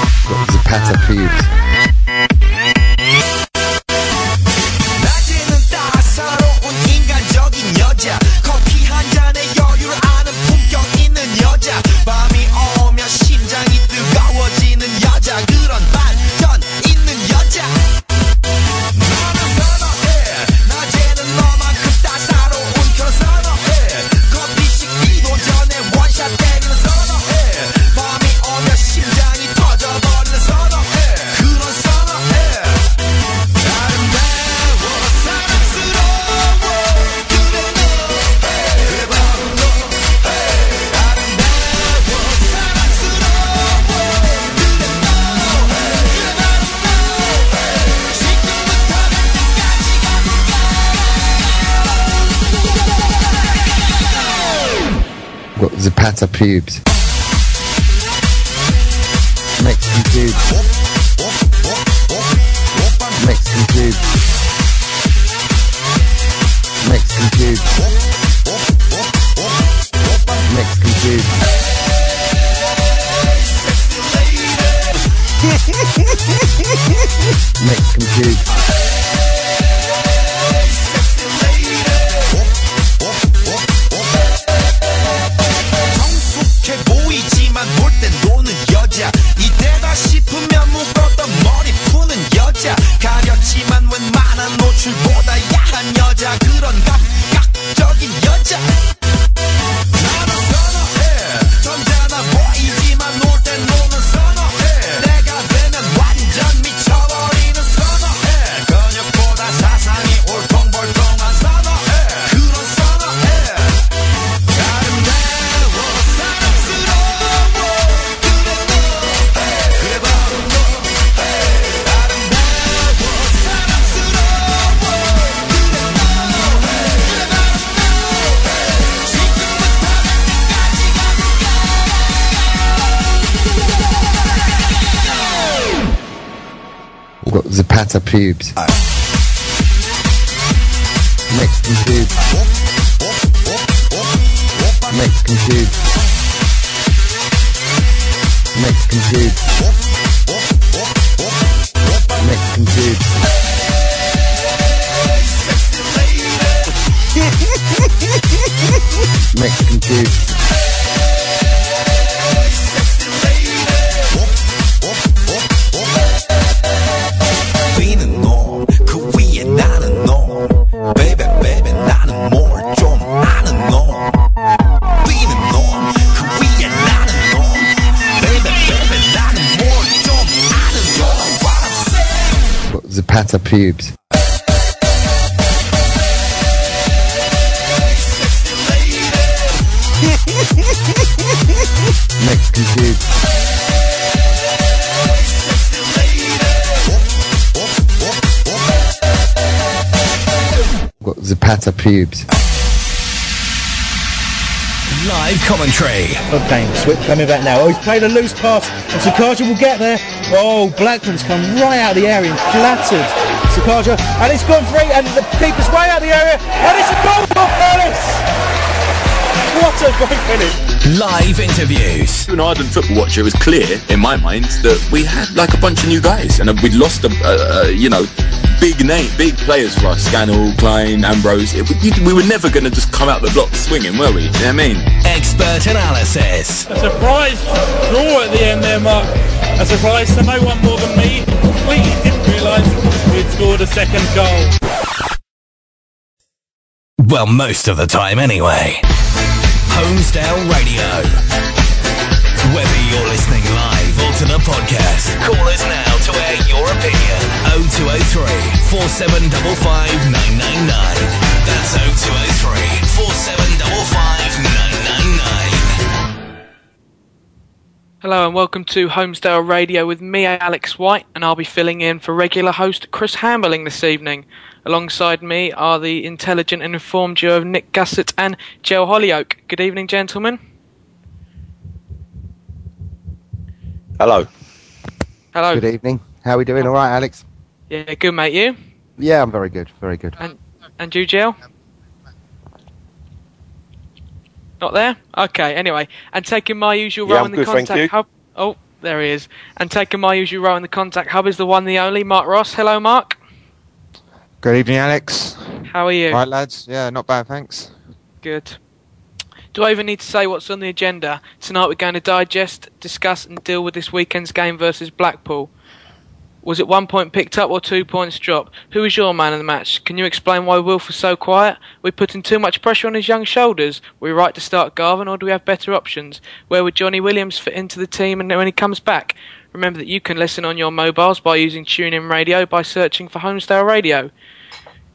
Zapata pubes. Zapata pubes. Mexican pubes. Mexican pubes. Mexican pubes. Mexican pubes. Mexican pubes. Zapata pubes. Mexican pubes. Mexican pubes. Mexican pubes. Mexican pubes. Mexican pubes. Zapata pubes. Mexican pubes. Got Zapata pubes. Live commentary. Good game. Switch coming back now. Oh, he's played a loose pass and Sakaja will get there. Oh, Blackman's come right out of the area and flattered Sakaja, and it's gone free, and the keeper's way out of the area, and it's a goal for Palace! What a great finish. Live interviews. To an ardent football watcher, it was clear, in my mind, that we had like a bunch of new guys, and we'd lost big players for us. Scannell, Klein, Ambrose. We were never going to just come out the block swinging, were we? You know what I mean? Expert analysis. A surprise draw at the end there, Mark. A surprise to no one more than me. Completely didn't realise we'd scored a second goal. Well, most of the time, anyway. Homesdale Radio. Whether you're listening live or to the podcast, call us now to air your opinion. 0203 4755 999. That's 0203 4755 999. Hello and welcome to Homesdale Radio with me, Alex White, and I'll be filling in for regular host Chris Hambling this evening. Alongside me are the intelligent and informed duo of Nick Gussett and Joe Holyoke. Good evening, gentlemen. Hello. Hello. Good evening. How are we doing? All right, Alex? Yeah, good, mate. You? Yeah, I'm very good. Very good. And you, Joe? Not there? Okay, anyway. And taking my usual role in the contact hub... Oh, there he is. And taking my usual role in the contact hub is the one, the only, Mark Ross. Hello, Mark. Good evening, Alex. How are you? Right, lads. Yeah, not bad, thanks. Good. Do I even need to say what's on the agenda? Tonight we're going to digest, discuss and deal with this weekend's game versus Blackpool. Was it 1 point picked up or 2 points dropped? Who was your man of the match? Can you explain why Wilf was so quiet? We're putting too much pressure on his young shoulders. We're right to start Garvin, or do we have better options? Where would Johnny Williams fit into the team and when he comes back? Remember that you can listen on your mobiles by using TuneIn Radio by searching for Homesdale Radio.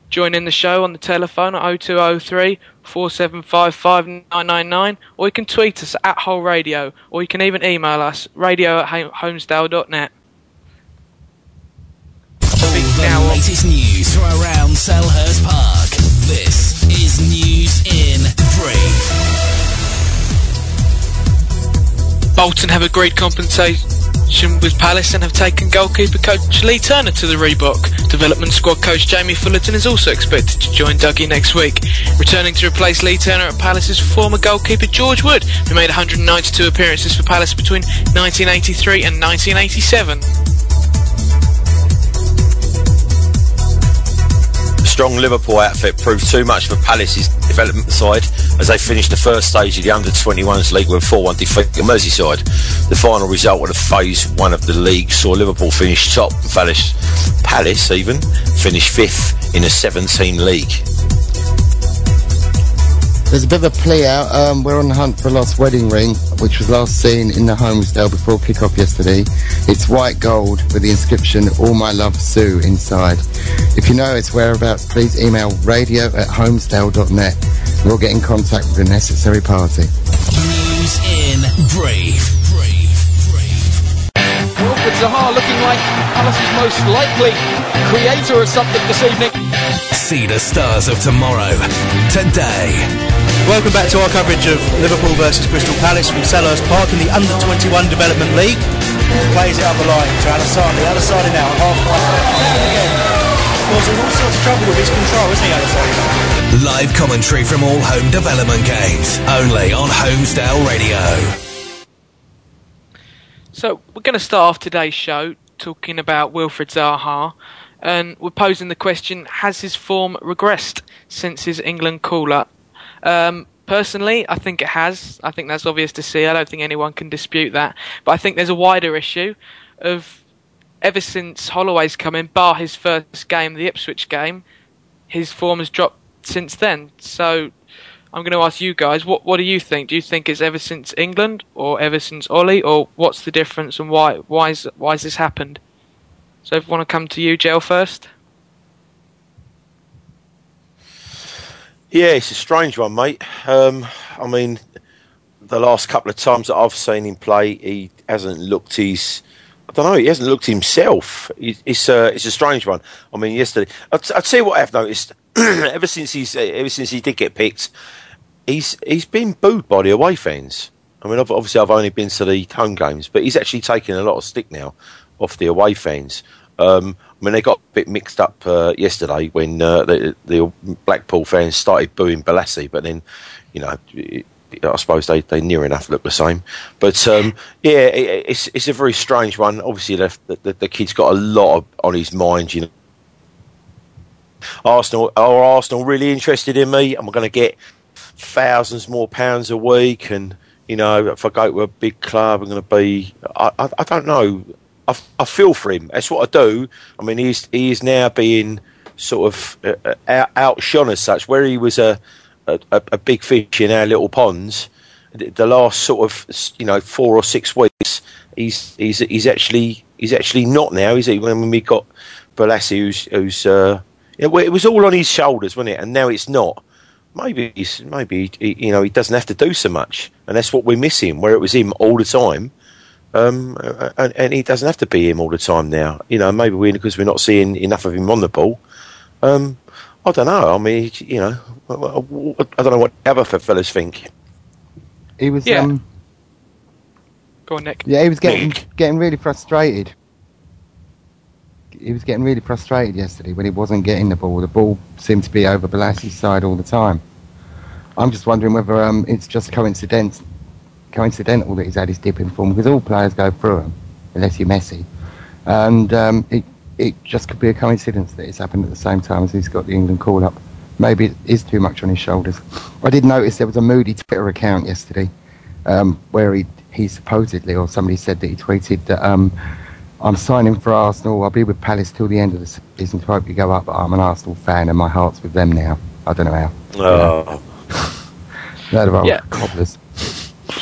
Join in the show on the telephone at 0203 4755 999, or you can tweet us at Whole Radio, or you can even email us radio@homesdale.net. All the latest news from around Selhurst Park. This is News in Brief. Bolton have agreed compensation with Palace and have taken goalkeeper coach Lee Turner to the Reebok. Development squad coach Jamie Fullerton is also expected to join Dougie next week. Returning to replace Lee Turner at Palace is former goalkeeper George Wood, who made 192 appearances for Palace between 1983 and 1987. The strong Liverpool outfit proved too much for Palace's development side as they finished the first stage of the Under-21s League with a 4-1 defeat to Merseyside. The final result of the Phase 1 of the league saw Liverpool finish top and Palace finish 5th in a 7-team league. There's a bit of a plea out. We're on the hunt for a lost wedding ring, which was last seen in the Homesdale before kick-off yesterday. It's white gold with the inscription, All My Love Sue, inside. If you know its whereabouts, please email radio@homesdale.net. We'll get in contact with the necessary party. News in brief. Wilfried Zaha looking like Palace's most likely creator of something this evening. See the stars of tomorrow, today. Welcome back to our coverage of Liverpool versus Crystal Palace from Selhurst Park in the Under-21 Development League. Plays it up the line to Alassane now, half-back. Causing all sorts of trouble with his control, isn't he, Alex? Live commentary from all home development games, only on Homesdale Radio. So we're going to start off today's show talking about Wilfried Zaha, and we're posing the question: has his form regressed since his England call-up? Personally, I think it has. I think that's obvious to see. I don't think anyone can dispute that. But I think there's a wider issue of, ever since Holloway's come in, bar his first game, the Ipswich game, his form has dropped since then. So I'm going to ask you guys, what do you think? Do you think it's ever since England or ever since Ollie, or what's the difference and why's this happened? So if I want to come to you, Joe, first. Yeah, it's a strange one, mate. I mean, the last couple of times that I've seen him play, he hasn't looked his... I don't know, he hasn't looked himself. It's a strange one. I mean, yesterday... I'll tell you what I've noticed. ever since he did get picked, he's been booed by the away fans. I mean, obviously I've only been to the home games, but he's actually taking a lot of stick now off the away fans. I mean, they got a bit mixed up yesterday when the Blackpool fans started booing Bolasie, but then, you know, I suppose they near enough look the same. But, yeah, it's a very strange one. Obviously, the kid's got a lot on his mind, you know. Arsenal really interested in me? Am I going to get thousands more pounds a week? And, you know, if I go to a big club, I'm going to be... I don't know. I feel for him. That's what I do. I mean, he is now being sort of outshone as such. Where he was a big fish in our little ponds, the last sort of, you know, 4 or 6 weeks, he's actually not now, is he? When we got Bolasie, who's it was all on his shoulders, wasn't it? And now it's not. Maybe he doesn't have to do so much, and that's what we're missing. Where it was him all the time, and he doesn't have to be him all the time now. You know, maybe because we're not seeing enough of him on the ball. I don't know. I mean, you know, I don't know what other fellas think. He was. Yeah. Go on, Nick. Yeah, he was getting really frustrated. He was getting really frustrated yesterday when he wasn't getting the ball. The ball seemed to be over Bolasie's side all the time. I'm just wondering whether it's just coincidental that he's had his dip in form, because all players go through him, unless you're Messi. And it just could be a coincidence that it's happened at the same time as he's got the England call-up. Maybe it is too much on his shoulders. I did notice there was a moody Twitter account yesterday where he supposedly, or somebody said that he tweeted that... I'm signing for Arsenal. I'll be with Palace till the end of the season. I hope you go up. But I'm an Arsenal fan, and my heart's with them now. I don't know how. Oh, that about cobblers.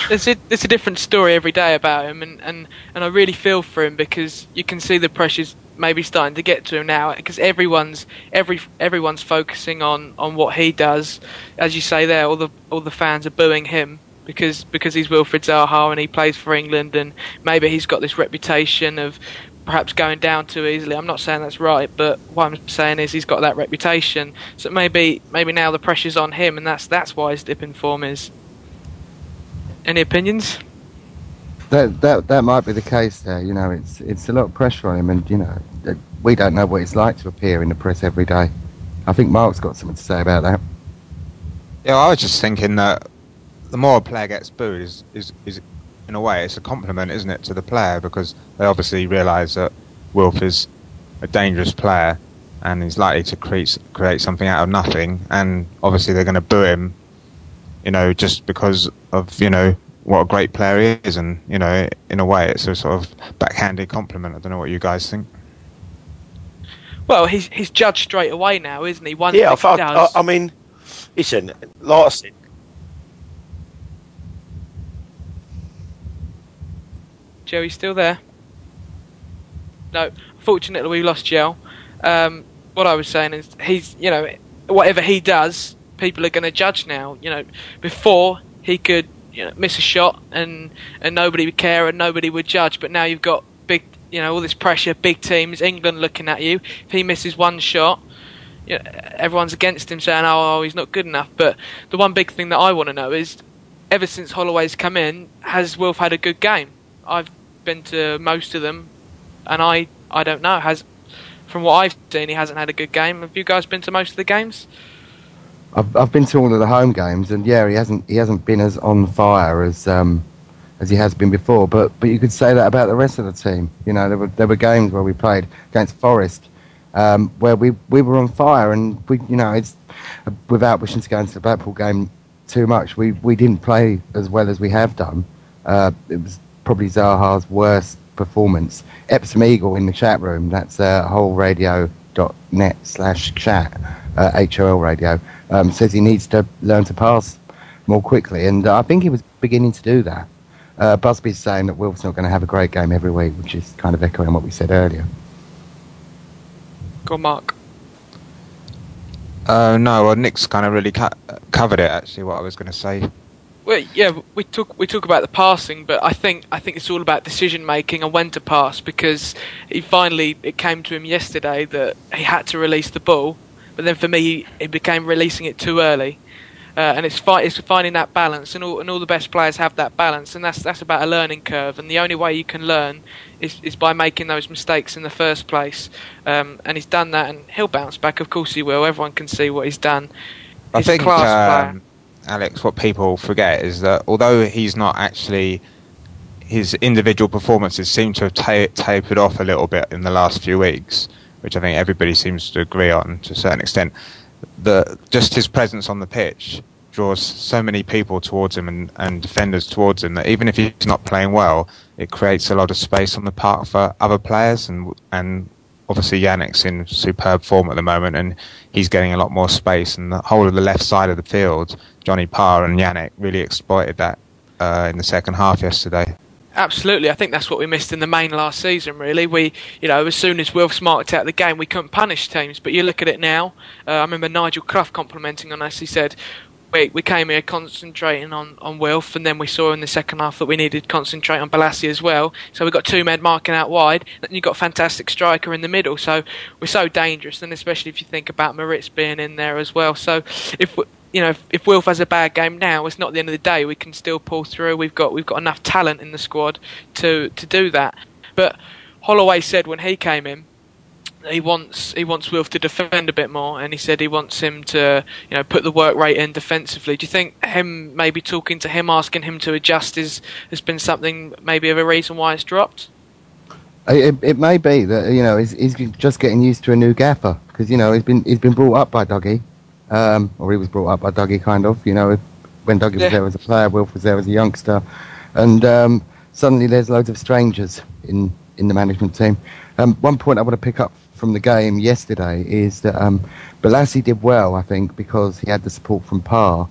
There's a different story every day about him, and I really feel for him, because you can see the pressure's maybe starting to get to him now, because everyone's focusing on what he does. As you say, there, all the fans are booing him. Because he's Wilfried Zaha and he plays for England, and maybe he's got this reputation of perhaps going down too easily. I'm not saying that's right, but what I'm saying is he's got that reputation. So maybe now the pressure's on him, and that's why his dip in form is. Any opinions? That might be the case there. You know, it's a lot of pressure on him, and you know we don't know what it's like to appear in the press every day. I think Mark's got something to say about that. Yeah, I was just thinking that. The more a player gets booed is in a way, it's a compliment, isn't it, to the player, because they obviously realise that Wilf is a dangerous player and he's likely to create something out of nothing, and obviously they're going to boo him, you know, just because of, you know, what a great player he is, and, you know, in a way it's a sort of backhanded compliment. I don't know what you guys think. Well, he's judged straight away now, isn't he? One yeah, I mean, listen, last... Joe, you still there? No, fortunately we lost Joe. What I was saying is, he's, you know, whatever he does, people are going to judge now. You know, before he could, you know, miss a shot and nobody would care and nobody would judge, but now you've got big, you know, all this pressure, big teams, England looking at you. If he misses one shot, you know, everyone's against him, saying, oh, he's not good enough. But the one big thing that I want to know is, ever since Holloway's come in, has Wilf had a good game? I've been to most of them, and I don't know. From what I've seen, he hasn't had a good game. Have you guys been to most of the games? I've been to all of the home games, and yeah, he hasn't been as on fire as he has been before. But you could say that about the rest of the team. You know, there were games where we played against Forest where we were on fire, and we, you know, it's without wishing to go into the Blackpool game too much, we didn't play as well as we have done. It was probably Zaha's worst performance. Epsom Eagle in the chat room, that's wholeradio.net/chat, HOL radio, says he needs to learn to pass more quickly, and I think he was beginning to do that. Busby's saying that Wilf's not going to have a great game every week, which is kind of echoing what we said earlier. Go on, Mark. No, well, Nick's kind of really covered it, actually, what I was going to say. Well, yeah, we talk about the passing, but I think it's all about decision making and when to pass, because it came to him yesterday that he had to release the ball, but then for me it became releasing it too early, and it's finding that balance, and all the best players have that balance, and that's about a learning curve, and the only way you can learn is by making those mistakes in the first place, and he's done that, and he'll bounce back, of course he will, everyone can see what he's done. He's a class player. Alex, what people forget is that although he's not actually, his individual performances seem to have tapered off a little bit in the last few weeks, which I think everybody seems to agree on to a certain extent, that just his presence on the pitch draws so many people towards him and defenders towards him that even if he's not playing well, it creates a lot of space on the park for other players, and obviously Yannick's in superb form at the moment and he's getting a lot more space, and the whole of the left side of the field, Johnny Parr and Yannick really exploited that in the second half yesterday. Absolutely, I think that's what we missed in the main last season, really. As soon as Wilf's marked out the game, we couldn't punish teams, but you look at it now, I remember Nigel Clough complimenting on us, he said, we came here concentrating on Wilf, and then we saw in the second half that we needed to concentrate on Bolasie as well, so we got two men marking out wide, and you've got a fantastic striker in the middle, so we're so dangerous, and especially if you think about Maritz being in there as well, so if Wilf has a bad game now, it's not the end of the day. We can still pull through. We've got enough talent in the squad to do that. But Holloway said when he came in, he wants Wilf to defend a bit more, and he said he wants him to put the work rate in defensively. Do you think him maybe talking to him, asking him to adjust, has been something maybe of a reason why it's dropped? It may be that he's just getting used to a new gaffer, because he's been brought up by Dougie. Or he was brought up by Dougie, kind of. When Dougie was there as a player, Wilf was there as a youngster, and suddenly there's loads of strangers in the management team. One point I want to pick up from the game yesterday is that Bolasie did well, I think, because he had the support from Parr.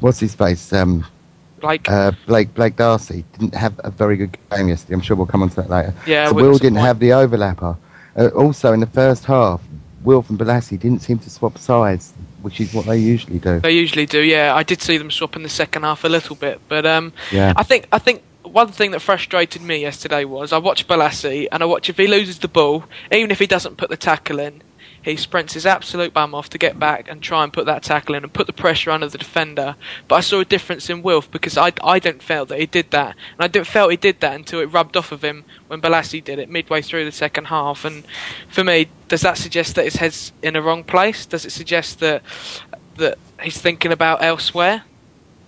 What's his face? Blake. Blake Darcy didn't have a very good game yesterday. I'm sure we'll come on to that later. Yeah, so Will didn't have the overlapper. Also, in the first half, Wilf and Bolasie didn't seem to swap sides, which is what they usually do. They usually do, yeah. I did see them swap in the second half a little bit, but I think one thing that frustrated me yesterday was I watch Bolasie and I watch if he loses the ball, even if he doesn't put the tackle in, he sprints his absolute bum off to get back and try and put that tackle in and put the pressure under the defender. But I saw a difference in Wilf because I didn't feel that he did that. And I didn't feel he did that until it rubbed off of him when Bolasie did it midway through the second half. And for me, does that suggest that his head's in the wrong place? Does it suggest that he's thinking about elsewhere?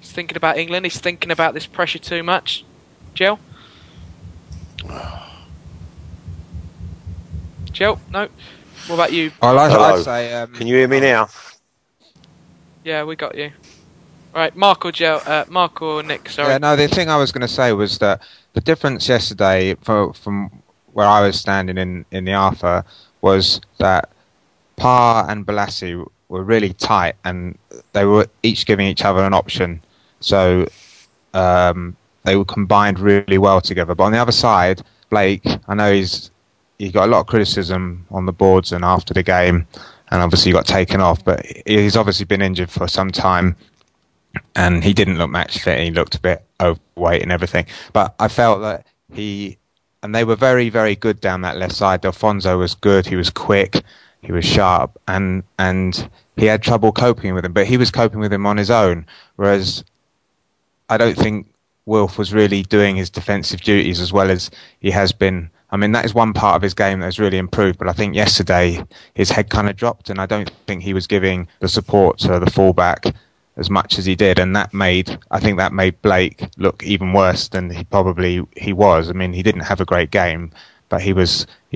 He's thinking about England? He's thinking about this pressure too much? Jill? No? What about you? I'd say, can you hear me now? Yeah, we got you. All right, Mark or Nick, sorry. Yeah, no, the thing I was going to say was that the difference yesterday from where I was standing in the Arthur was that Parr and Bolasie were really tight and they were each giving each other an option. So they were combined really well together. But on the other side, Blake, I know he got a lot of criticism on the boards and after the game, and obviously got taken off, but he's obviously been injured for some time and he didn't look match fit. He looked a bit overweight and everything, but I felt that they were very, very good down that left side. Delfouneso was good. He was quick. He was sharp and he had trouble coping with him, but he was coping with him on his own. Whereas I don't think Wilf was really doing his defensive duties as well as he has been. I mean, that is one part of his game that has really improved, but I think yesterday his head kind of dropped and I don't think he was giving the support to the fullback as much as he did, and that made Blake look even worse than he was. I mean, he didn't have a great game, but he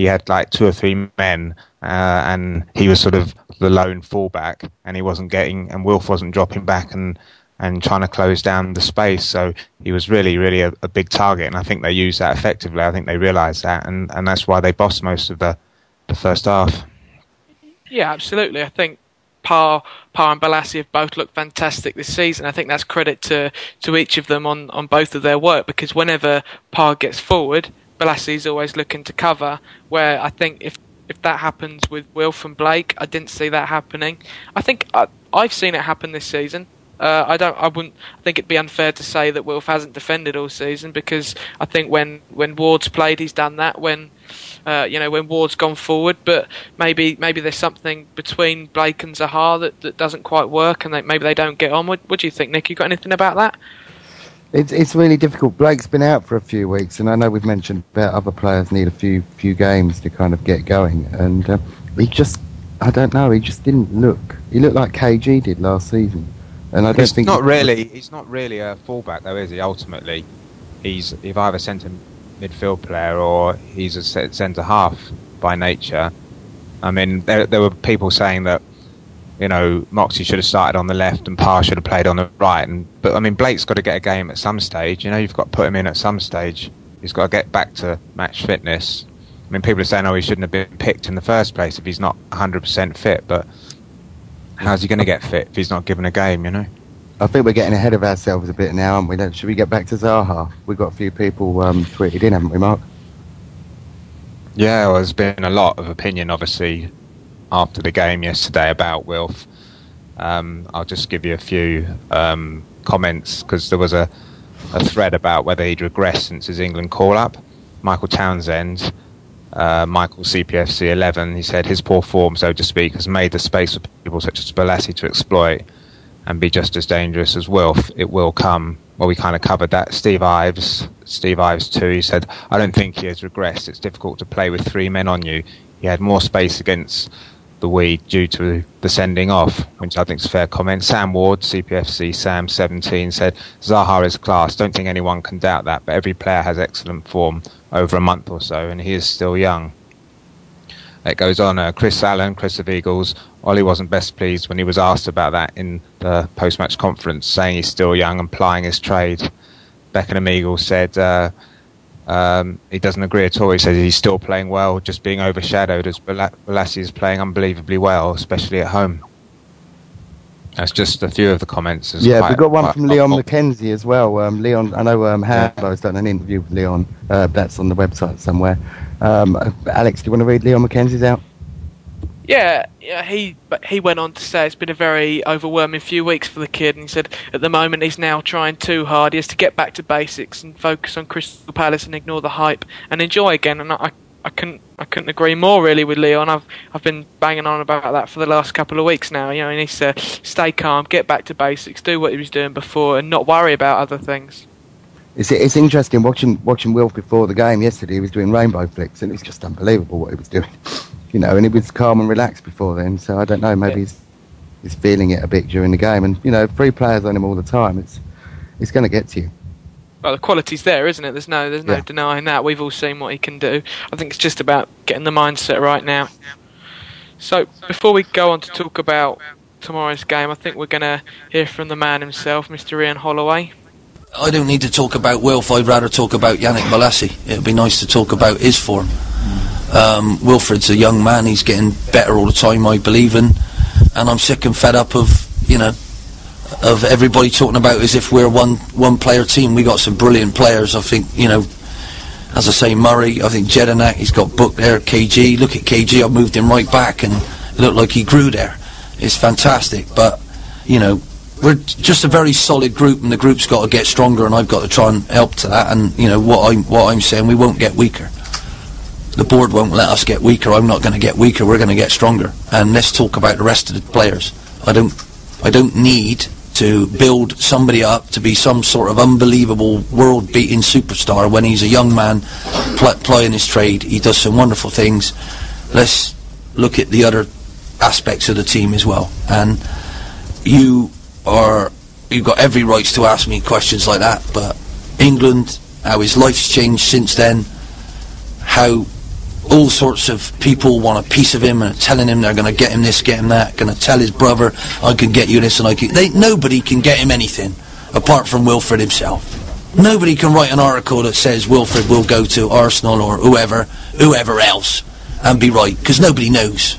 had like two or three men and he was sort of the lone fullback and he wasn't getting, and Wilf wasn't dropping back and trying to close down the space, so he was really, really a big target, and I think they used that effectively. I think they realised that, and that's why they bossed most of the first half. Yeah, absolutely. I think Parr and Bolasie have both looked fantastic this season. I think that's credit to each of them on both of their work, because whenever Parr gets forward, Bolasie's always looking to cover, where I think if that happens with Wilf and Blake, I didn't see that happening. I think I've seen it happen this season. I think it'd be unfair to say that Wilf hasn't defended all season, because I think when Ward's played, he's done that. When Ward's gone forward, but maybe there's something between Blake and Zaha that doesn't quite work, and maybe they don't get on. What do you think, Nick? You got anything about that? It's really difficult. Blake's been out for a few weeks, and I know we've mentioned about other players need a few games to kind of get going, and he just didn't look. He looked like KG did last season, and I don't think he's not really a fullback though, is he? Ultimately, he's either centre midfield player or he's a centre half by nature. I mean, there were people saying that, you know, Moxie should have started on the left and Parr should have played on the right. But, I mean, Blake's got to get a game at some stage. You know, you've got to put him in at some stage. He's got to get back to match fitness. I mean, people are saying, oh, he shouldn't have been picked in the first place if he's not 100% fit. But how's he going to get fit if he's not given a game, you know? I think we're getting ahead of ourselves a bit now, aren't we? Should we get back to Zaha? We've got a few people tweeted in, haven't we, Mark? Yeah, well, there's been a lot of opinion, obviously, after the game yesterday about Wilf. I'll just give you a few comments, because there was a thread about whether he'd regressed since his England call-up. Michael Townsend, Michael CPFC 11, he said his poor form, so to speak, has made the space for people such as Bolasie to exploit and be just as dangerous as Wilf. It will come. Well, we kind of covered that. Steve Ives too, he said, I don't think he has regressed. It's difficult to play with three men on you. He had more space against the weed due to the sending off, which I think is a fair comment. Sam Ward, CPFC Sam 17, said Zaha is class. Don't think anyone can doubt that, but every player has excellent form over a month or so, and he is still young. It goes on. Chris Allen, Chris of Eagles, Ollie wasn't best pleased when he was asked about that in the post-match conference, saying he's still young and plying his trade. Beckenham Eagle said he doesn't agree at all. He says he's still playing well, just being overshadowed, as Bolasie is playing unbelievably well, especially at home. That's just a few of the comments. We've got one from Leon McKenzie as well. Leon, I know Hambo's done an interview with Leon. That's on the website somewhere. Alex, do you want to read Leon McKenzie's out? Yeah, he went on to say it's been a very overwhelming few weeks for the kid, and he said at the moment he's now trying too hard. He has to get back to basics and focus on Crystal Palace and ignore the hype and enjoy again. And I couldn't agree more really with Leon. I've been banging on about that for the last couple of weeks now. You know, he needs to stay calm, get back to basics, do what he was doing before, and not worry about other things. It's interesting watching Wilf before the game yesterday. He was doing rainbow flicks, and it was just unbelievable what he was doing. You know, and he was calm and relaxed before then. So I don't know, maybe he's feeling it a bit during the game. And you know, three players on him all the time. It's going to get to you. Well, the quality's there, isn't it? There's no denying that. We've all seen what he can do. I think it's just about getting the mindset right now. So before we go on to talk about tomorrow's game, I think we're going to hear from the man himself, Mr. Ian Holloway. I don't need to talk about Wilf. I'd rather talk about Yannick Bolasie. It'd be nice to talk about his form. Wilfried's a young man. He's getting better all the time, I believe, and I'm sick and fed up of everybody talking about as if we're one player team. We got some brilliant players. I think, you know, as I say, Murray. I think Jedinak. He's got booked there. KG. Look at KG. I moved him right back, and it looked like he grew there. It's fantastic. But you know, we're just a very solid group, and the group's got to get stronger. And I've got to try and help to that. And you know what I'm saying, we won't get weaker. The board won't let us get weaker. I'm not going to get weaker. We're going to get stronger. And let's talk about the rest of the players. I don't need to build somebody up to be some sort of unbelievable world-beating superstar when he's a young man plying his trade. He does some wonderful things. Let's look at the other aspects of the team as well. And you've got every right to ask me questions like that. But England, how his life's changed since then, how all sorts of people want a piece of him and are telling him they're going to get him this, get him that, going to tell his brother, I can get you this and I can... Nobody can get him anything apart from Wilfried himself. Nobody can write an article that says Wilfried will go to Arsenal or whoever else and be right, because nobody knows.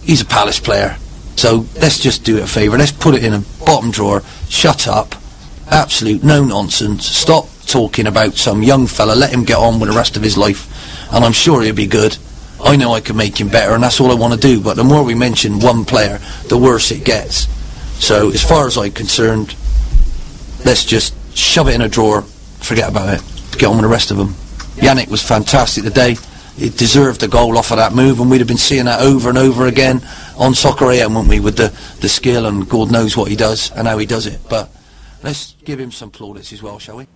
He's a Palace player. So let's just do it a favour. Let's put it in a bottom drawer. Shut up. Absolute no-nonsense. Stop talking about some young fella. Let him get on with the rest of his life. And I'm sure he'll be good. I know I can make him better, and that's all I want to do. But the more we mention one player, the worse it gets. So as far as I'm concerned, let's just shove it in a drawer, forget about it, get on with the rest of them. Yannick was fantastic today. He deserved a goal off of that move, and we'd have been seeing that over and over again on Soccer AM, wouldn't we, with the skill, and God knows what he does and how he does it. But let's give him some plaudits as well, shall we?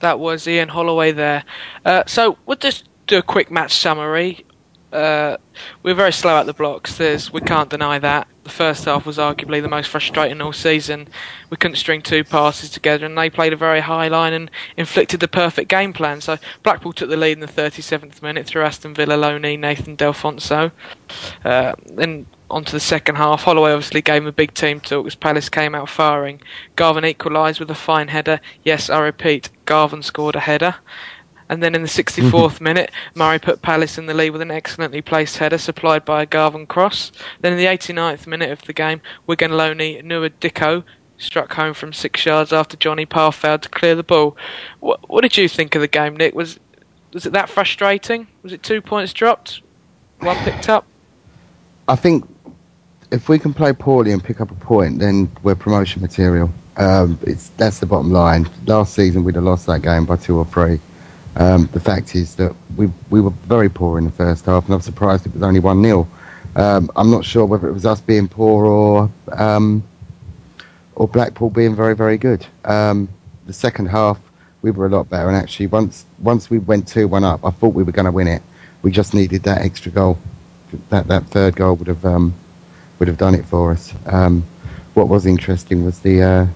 That was Ian Holloway there. So we'll just do a quick match summary. We're very slow at the blocks, we can't deny that. The first half was arguably the most frustrating all season. We couldn't string two passes together, and they played a very high line and inflicted the perfect game plan. So Blackpool took the lead in the 37th minute through Aston Villa loanee Nathan Delfouneso. Then on to the second half, Holloway obviously gave him a big team talk as Palace came out firing. Garvin equalised with a fine header. Yes, I repeat, Garvin scored a header. And then in the 64th minute, Murray put Palace in the lead with an excellently placed header supplied by a Garvin cross. Then in the 89th minute of the game, Wigan loanee Nouha Dicko struck home from 6 yards after Johnny Parr failed to clear the ball. What did you think of the game, Nick? Was it that frustrating? Was it 2 points dropped, one picked up? I think if we can play poorly and pick up a point, then we're promotion material. That's the bottom line. Last season, we'd have lost that game by 2 or 3. The fact is that we were very poor in the first half, and I'm surprised it was only 1-0. I'm not sure whether it was us being poor or Blackpool being very, very good. The second half, we were a lot better, and actually once we went 2-1 up, I thought we were going to win it. We just needed that extra goal. That third goal would have done it for us. What was interesting was Dicko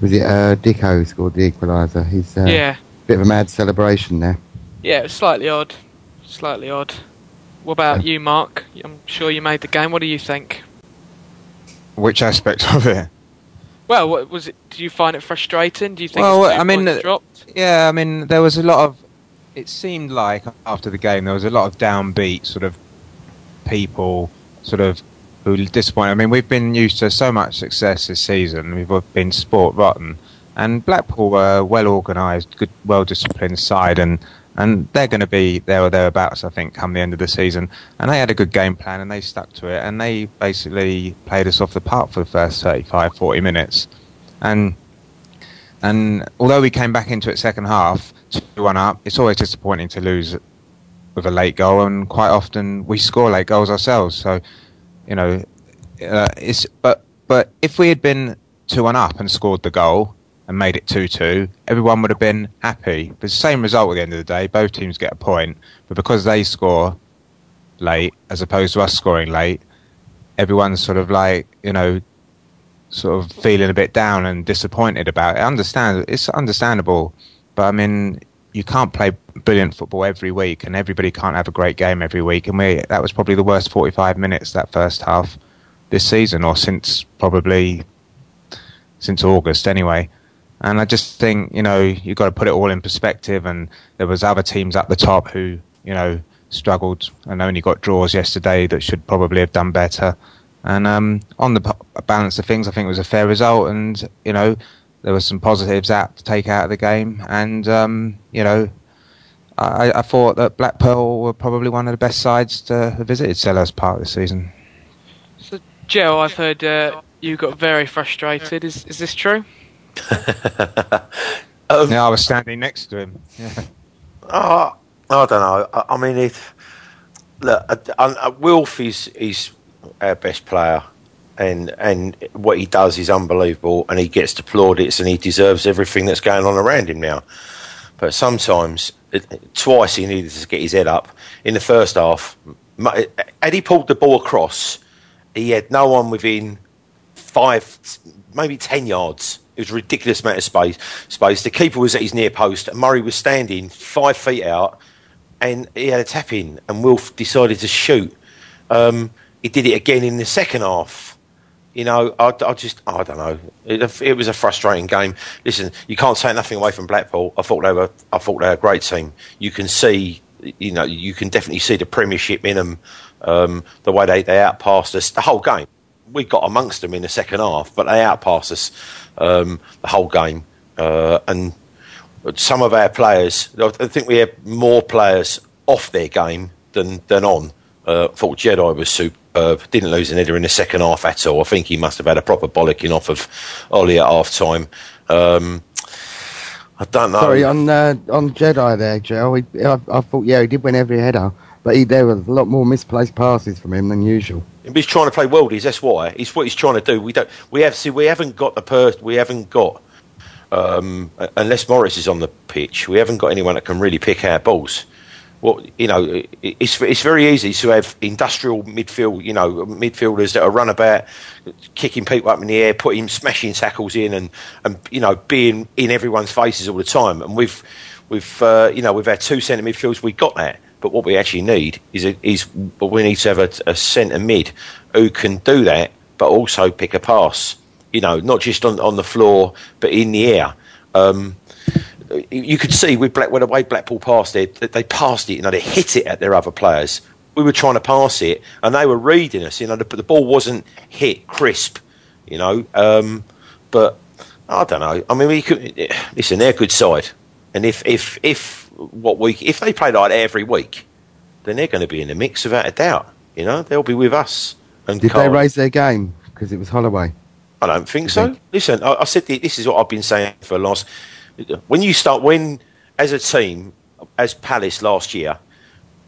who scored the equaliser. Yeah. Bit of a mad celebration there. Yeah, it was slightly odd. What about you, Mark? I'm sure you made the game. What do you think? Which aspect of it? Well, what was it? Do you find it frustrating? Do you think? Well, I mean, dropped? Yeah, I mean, there was a lot of. It seemed like after the game there was a lot of downbeat sort of people, sort of who disappointed. I mean, we've been used to so much success this season. We've been sport rotten. And Blackpool were a well-organised, good, well-disciplined side, and they're going to be there or thereabouts, I think, come the end of the season. And they had a good game plan, and they stuck to it, and they basically played us off the park for the first 35, 40 minutes. And although we came back into it second half, 2-1 up, it's always disappointing to lose with a late goal, and quite often we score late goals ourselves. So, you know, but if we had been 2-1 up and scored the goal and made it 2-2, everyone would have been happy. But it's the same result at the end of the day. Both teams get a point. But because they score late, as opposed to us scoring late, everyone's sort of like, you know, sort of feeling a bit down and disappointed about it. It's understandable. But, I mean, you can't play brilliant football every week, and everybody can't have a great game every week. And that was probably the worst 45 minutes, that first half, this season, or since August anyway. And I just think, you know, you've got to put it all in perspective. And there was other teams up the top who, you know, struggled and only got draws yesterday that should probably have done better. And on the balance of things, I think it was a fair result. And, you know, there were some positives out to take out of the game. And, you know, I thought that Blackpool were probably one of the best sides to have visited Selhurst Park this season. So, Joe, I've heard you got very frustrated. Is this true? I was standing next to him. Yeah. I don't know. I mean, Wilf is our best player, and what he does is unbelievable, and he gets the plaudits, and he deserves everything that's going on around him now. But sometimes, twice he needed to get his head up. In the first half, had he pulled the ball across, he had no one within 5, maybe 10 yards. It was a ridiculous amount of space. The keeper was at his near post, and Murray was standing 5 feet out, and he had a tap in, and Wilf decided to shoot. He did it again in the second half. You know, I don't know. It was a frustrating game. Listen, you can't take nothing away from Blackpool. I thought they were a great team. You can see, you know, you can definitely see the Premiership in them. The way they outpassed us the whole game. We got amongst them in the second half, but they outpassed us the whole game. And some of our players, I think we had more players off their game than on. I thought Jedi was super, Didn't lose an header in the second half at all. I think he must have had a proper bollocking off of Ollie at half-time. I don't know. Sorry, on Jedi there, Joe. I thought, yeah, he did win every header. But there were a lot more misplaced passes from him than usual. He's trying to play worldies. That's why. He's what he's trying to do. We haven't got unless Morris is on the pitch. We haven't got anyone that can really pick our balls. Well, you know, it's very easy to have industrial midfield. You know, midfielders that are runabout, kicking people up in the air, putting smashing tackles in, and you know, being in everyone's faces all the time. And we've had two centre midfielders. We got that. But what we actually need is we need to have a centre mid who can do that, but also pick a pass. You know, not just on the floor, but in the air. You could see with the way Blackpool passed it, that they passed it. You know, they hit it at their other players. We were trying to pass it, and they were reading us. You know, the ball wasn't hit crisp. You know, but I don't know. I mean, they're a good side, and if they play like every week, then they're going to be in the mix without a doubt. You know, they'll be with us. And did Carl, they raise their game because it was Holloway? I don't think so. Listen, I said this is what I've been saying for the last. When as a team, as Palace last year,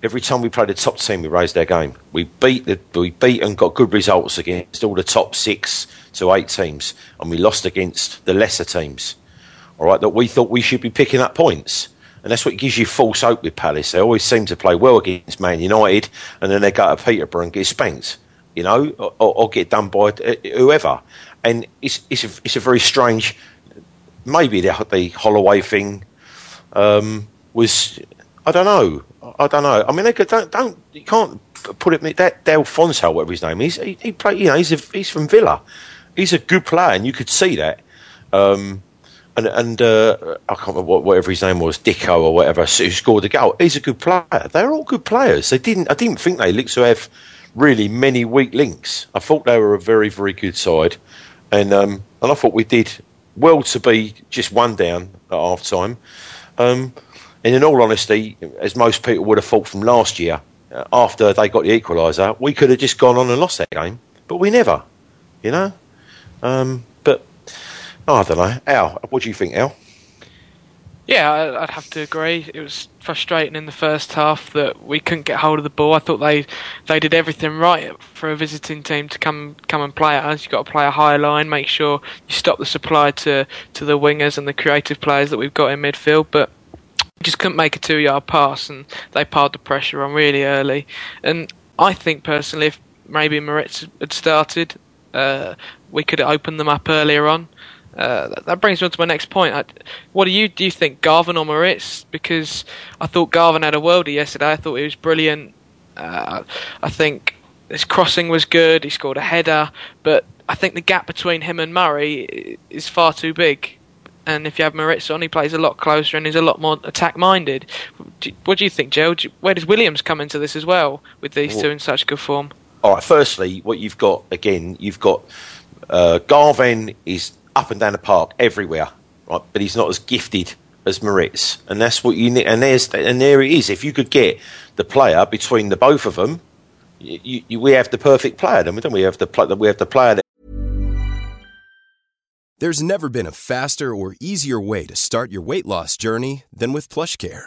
every time we played a top team, we raised our game. We beat and got good results against all the top 6 to 8 teams, and we lost against the lesser teams. All right, that we thought we should be picking up points. And that's what gives you false hope with Palace. They always seem to play well against Man United, and then they go to Peterborough and get spanked, you know, or get done by whoever. And it's a very strange. Maybe the Holloway thing was. I don't know. I mean, they don't. You can't put it. That Delfouneso, whatever his name is, he played. You know, he's from Villa. He's a good player, and you could see that. And I can't remember whatever his name was, Dicko or whatever, who scored the goal. He's a good player. They're all good players. I didn't think they looked to have really many weak links. I thought they were a very, very good side, and I thought we did well to be just one down at half time. And in all honesty, as most people would have thought from last year, after they got the equaliser, we could have just gone on and lost that game, but we never. You know. I don't know. Al, what do you think, Al? Yeah, I'd have to agree. It was frustrating in the first half that we couldn't get hold of the ball. I thought they did everything right for a visiting team to come and play at us. You've got to play a high line, make sure you stop the supply to the wingers and the creative players that we've got in midfield, but we just couldn't make a 2-yard pass, and they piled the pressure on really early. And I think, personally, if maybe Moritz had started, we could have opened them up earlier on. That brings me on to my next point. What do you think, Garvin or Moritz? Because I thought Garvin had a worldie yesterday. I thought he was brilliant. I think his crossing was good. He scored a header. But I think the gap between him and Murray is far too big. And if you have Moritz on, he plays a lot closer and he's a lot more attack-minded. What do you think, Joe? Where does Williams come into this as well, with these two in such good form? All right, firstly, what you've got, again, Garvin is up and down the park everywhere, right? But he's not as gifted as Moritz, and that's what you need. And there it is. If you could get the player between the both of them, we have the perfect player. Then we have the player. There's never been a faster or easier way to start your weight loss journey than with PlushCare.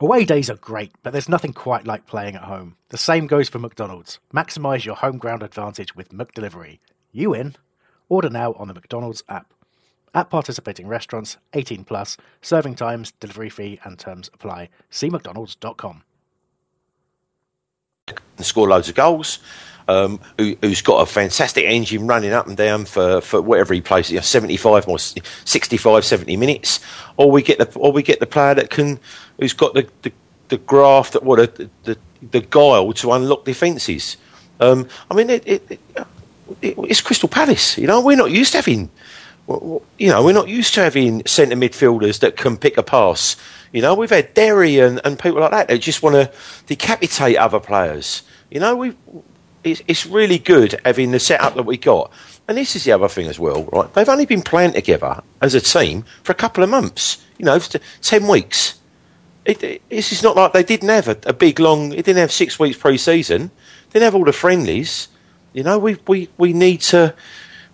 Away days are great, but there's nothing quite like playing at home. The same goes for McDonald's. Maximise your home ground advantage with McDelivery. You win. Order now on the McDonald's app. At participating restaurants, 18 plus, serving times, delivery fee and terms apply. See mcdonalds.com. Score loads of goals. Who's got a fantastic engine running up and down for whatever he plays, you know, 75 or 65, 70 minutes, or we get the player that who's got the graft, the guile to unlock defences. I mean, it's Crystal Palace. You know, we're not used to having, you know, we're not used to having centre midfielders that can pick a pass. You know, we've had Derry and people like that that just want to decapitate other players. You know, it's really good having the setup that we got. And this is the other thing as well, right? They've only been playing together as a team for a couple of months. You know, 10 weeks. This is not like they didn't have a big long. It didn't have 6 weeks pre-season. Didn't have all the friendlies. You know, we need to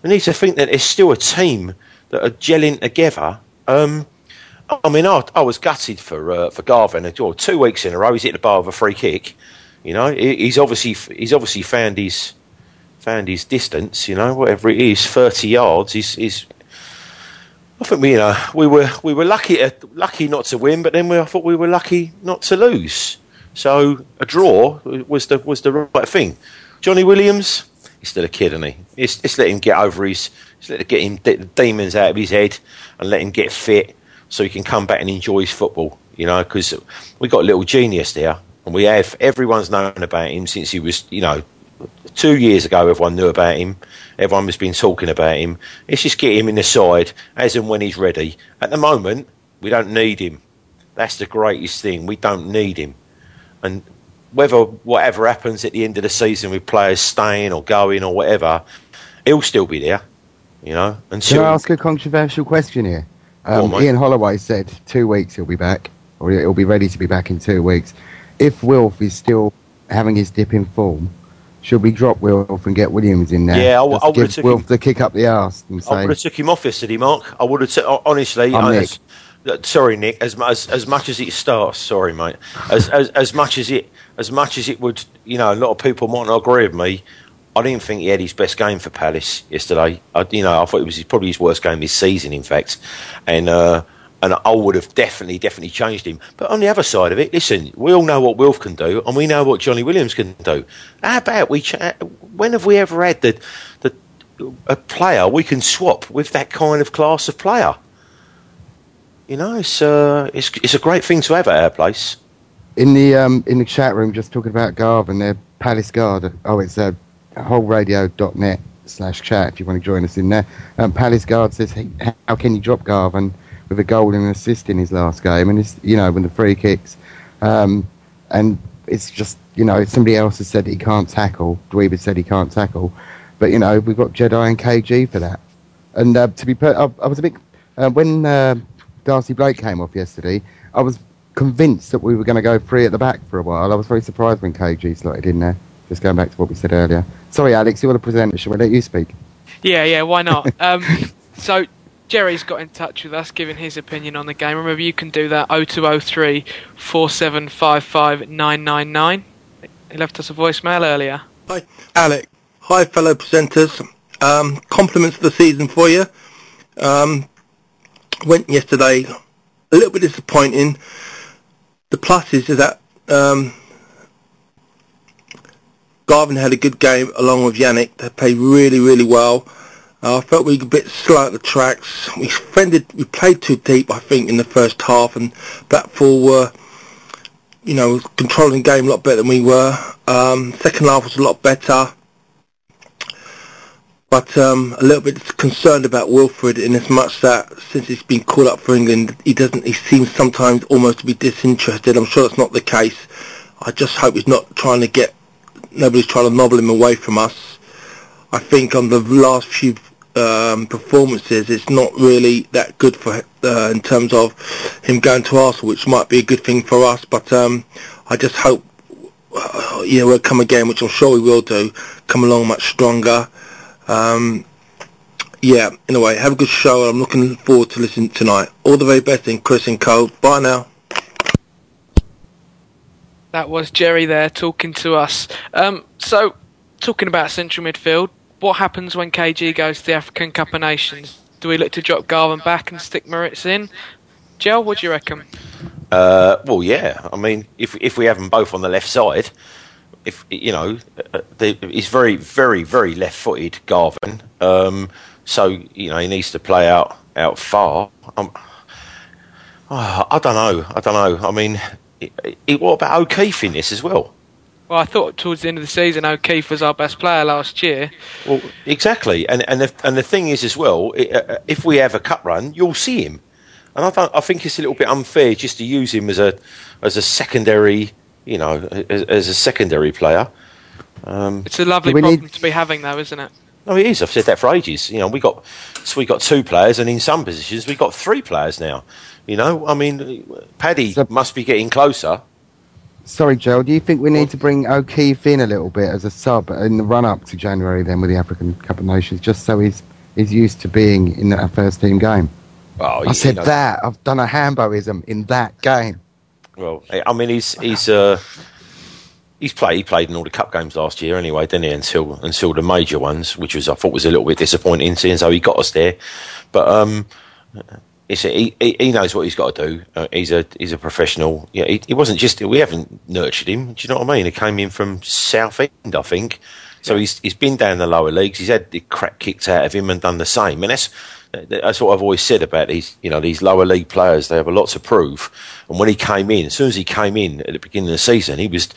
think that it's still a team that are gelling together. I mean, I was gutted for Garvin. 2 weeks in a row, he's hit the bar with a free kick. You know, he's obviously found his distance. You know, whatever it is, 30 yards. I think we were lucky not to win, but then I thought we were lucky not to lose. So a draw was the right thing. Johnny Williams, he's still a kid, isn't he? Just let him get over the demons out of his head and let him get fit so he can come back and enjoy his football. You know, because we got a little genius there, and we have everyone's known about him since he was, you know. 2 years ago, everyone knew about him. Everyone has been talking about him. It's just get him in the side as and when he's ready. At the moment, we don't need him. That's the greatest thing. We don't need him. And whatever happens at the end of the season with players staying or going or whatever, he'll still be there. You know. Can I ask a controversial question here? Ian Holloway said 2 weeks he'll be back, or he'll be ready to be back in 2 weeks. If Wilf is still having his dip in form, should we drop Wilf and get Williams in there? Yeah, I would have took Wilf the kick up the arse. And I would have took him off yesterday, Mark. I would have honestly. Sorry, Nick. As much as it starts, sorry, mate. As much as it would, you know, a lot of people might not agree with me. I didn't think he had his best game for Palace yesterday. I thought it was probably his worst game this season, in fact. And I would have definitely changed him. But on the other side of it, listen, we all know what Wilf can do, and we know what Johnny Williams can do. How about when have we ever had a player we can swap with that kind of class of player? You know, it's a great thing to have at our place. In the chat room, just talking about Garvin, their Palace Guard. Oh, it's wholeradio.net/chat if you want to join us in there. Palace Guard says, hey, how can you drop Garvin with a goal and an assist in his last game, and it's, you know, when the free kicks, and it's just, you know, somebody else has said he can't tackle. Dweeb said he can't tackle, but you know, we've got Jedi and KG for that. And I was a bit when Darcy Blake came off yesterday, I was convinced that we were going to go three at the back for a while. I was very surprised when KG slotted in there. Just going back to what we said earlier. Sorry, Alex, you want to present? Shall we let you speak? Yeah, why not? So. Jerry's got in touch with us, giving his opinion on the game. Remember, you can do that 0203 4755 999. He left us a voicemail earlier. Hi, Alex. Hi, fellow presenters. Compliments for the season for you. Went yesterday, a little bit disappointing. The pluses is that Garvin had a good game along with Yannick. They played really, really well. I felt we were a bit slow at the tracks. We played too deep, I think, in the first half, and Blackpool were, you know, controlling the game a lot better than we were. Second half was a lot better, but a little bit concerned about Wilfried, in as much that since he's been called up for England, he seems sometimes almost to be disinterested. I'm sure that's not the case. I just hope he's not nobody's trying to nobble him away from us. I think on the last few performances, it's not really that good for in terms of him going to Arsenal, which might be a good thing for us. But I just hope we'll come again, which I'm sure we will do. Come along much stronger. Anyway, have a good show. I'm looking forward to listening tonight. All the very best, in Chris and Cole. Bye now. That was Jerry there talking to us. So talking about central midfield. What happens when KG goes to the African Cup of Nations? Do we look to drop Garvin back and stick Moritz in? Joe, what do you reckon? Well, yeah. I mean, if we have them both on the left side, if you know, he's very, very, very left-footed, Garvin. So you know, he needs to play out far. I don't know. I mean, what about O'Keefe in this as well? Well, I thought towards the end of the season, O'Keefe was our best player last year. Well, exactly, and the thing is as well, if we have a cup run, you'll see him, and I think it's a little bit unfair just to use him as a secondary, you know, as a secondary player. It's a lovely problem to be having, though, isn't it? No, it is. I've said that for ages. You know, we got two players, and in some positions we got three players now. You know, I mean, Paddy must be getting closer. Sorry, Joe, do you think we need to bring O'Keefe in a little bit as a sub in the run-up to January then with the African Cup of Nations, just so he's used to being in that first-team game? Oh, I said that. I've done a Hamboism in that game. Well, I mean, he played in all the cup games last year anyway, didn't he, until the major ones, which was, I thought, was a little bit disappointing, seeing as though he got us there. But he knows what he's got to do. He's a professional. Yeah, he wasn't just. We haven't nurtured him. Do you know what I mean? He came in from Southend, I think. So yeah. He's been down the lower leagues. He's had the crap kicked out of him and done the same. And that's what I've always said about these. You know, these lower league players. They have a lot to prove. And when he came in, as soon as he came in at the beginning of the season, he was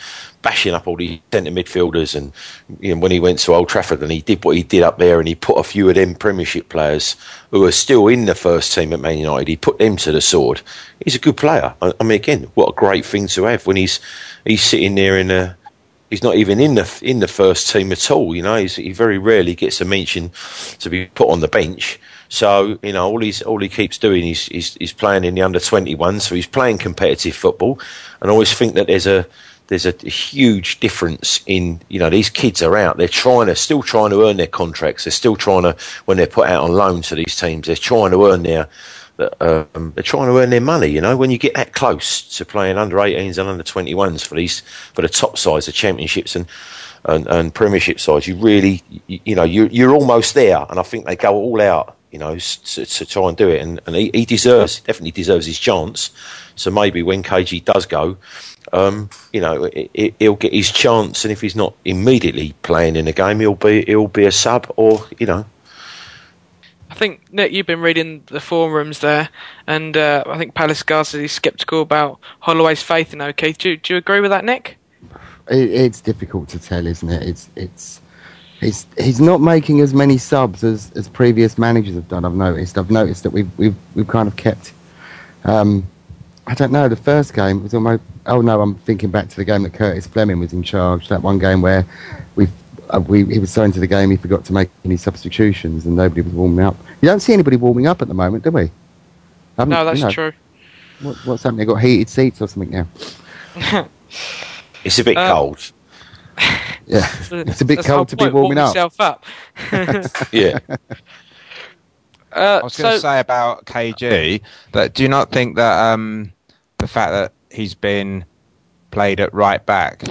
bashing up all these centre midfielders. And you know, when he went to Old Trafford and he did what he did up there, and he put a few of them Premiership players who are still in the first team at Man United, he put them to the sword. He's a good player. I mean, again, what a great thing to have when he's sitting there in a. He's not even in the first team at all, you know. He very rarely gets a mention to be put on the bench. So you know, all he keeps doing is playing in the under-21. So he's playing competitive football, and I always think that there's a huge difference in, you know, these kids are out. They're still trying to earn their contracts. They're still trying to, when they're put out on loan to these teams, they're trying to earn their money, you know. When you get that close to playing under-18s and under-21s for the top sides of championships and Premiership sides, you really, you know, you're almost there. And I think they go all out, you know, to try and do it. And he definitely deserves his chance. So maybe when KG does go, you know, he'll get his chance. And if he's not immediately playing in the game, he'll be a sub, or you know. I think, Nick, you've been reading the forums there, and I think Palace Garza is sceptical about Holloway's faith in O'Keefe. Do you agree with that, Nick? It's difficult to tell, isn't it? He's not making as many subs as previous managers have done. I've noticed that we've kind of kept. I don't know. The first game was almost. Oh no, I'm thinking back to the game that Curtis Fleming was in charge. That one game where he was so into the game he forgot to make any substitutions and nobody was warming up. You don't see anybody warming up at the moment, do we? No, that's true. What's happening? They've got heated seats or something now. It's a bit cold. Yeah, it's a bit cold to be warming up. Yeah. I was going to say about KG, that do you not think that the fact that he's been played at right back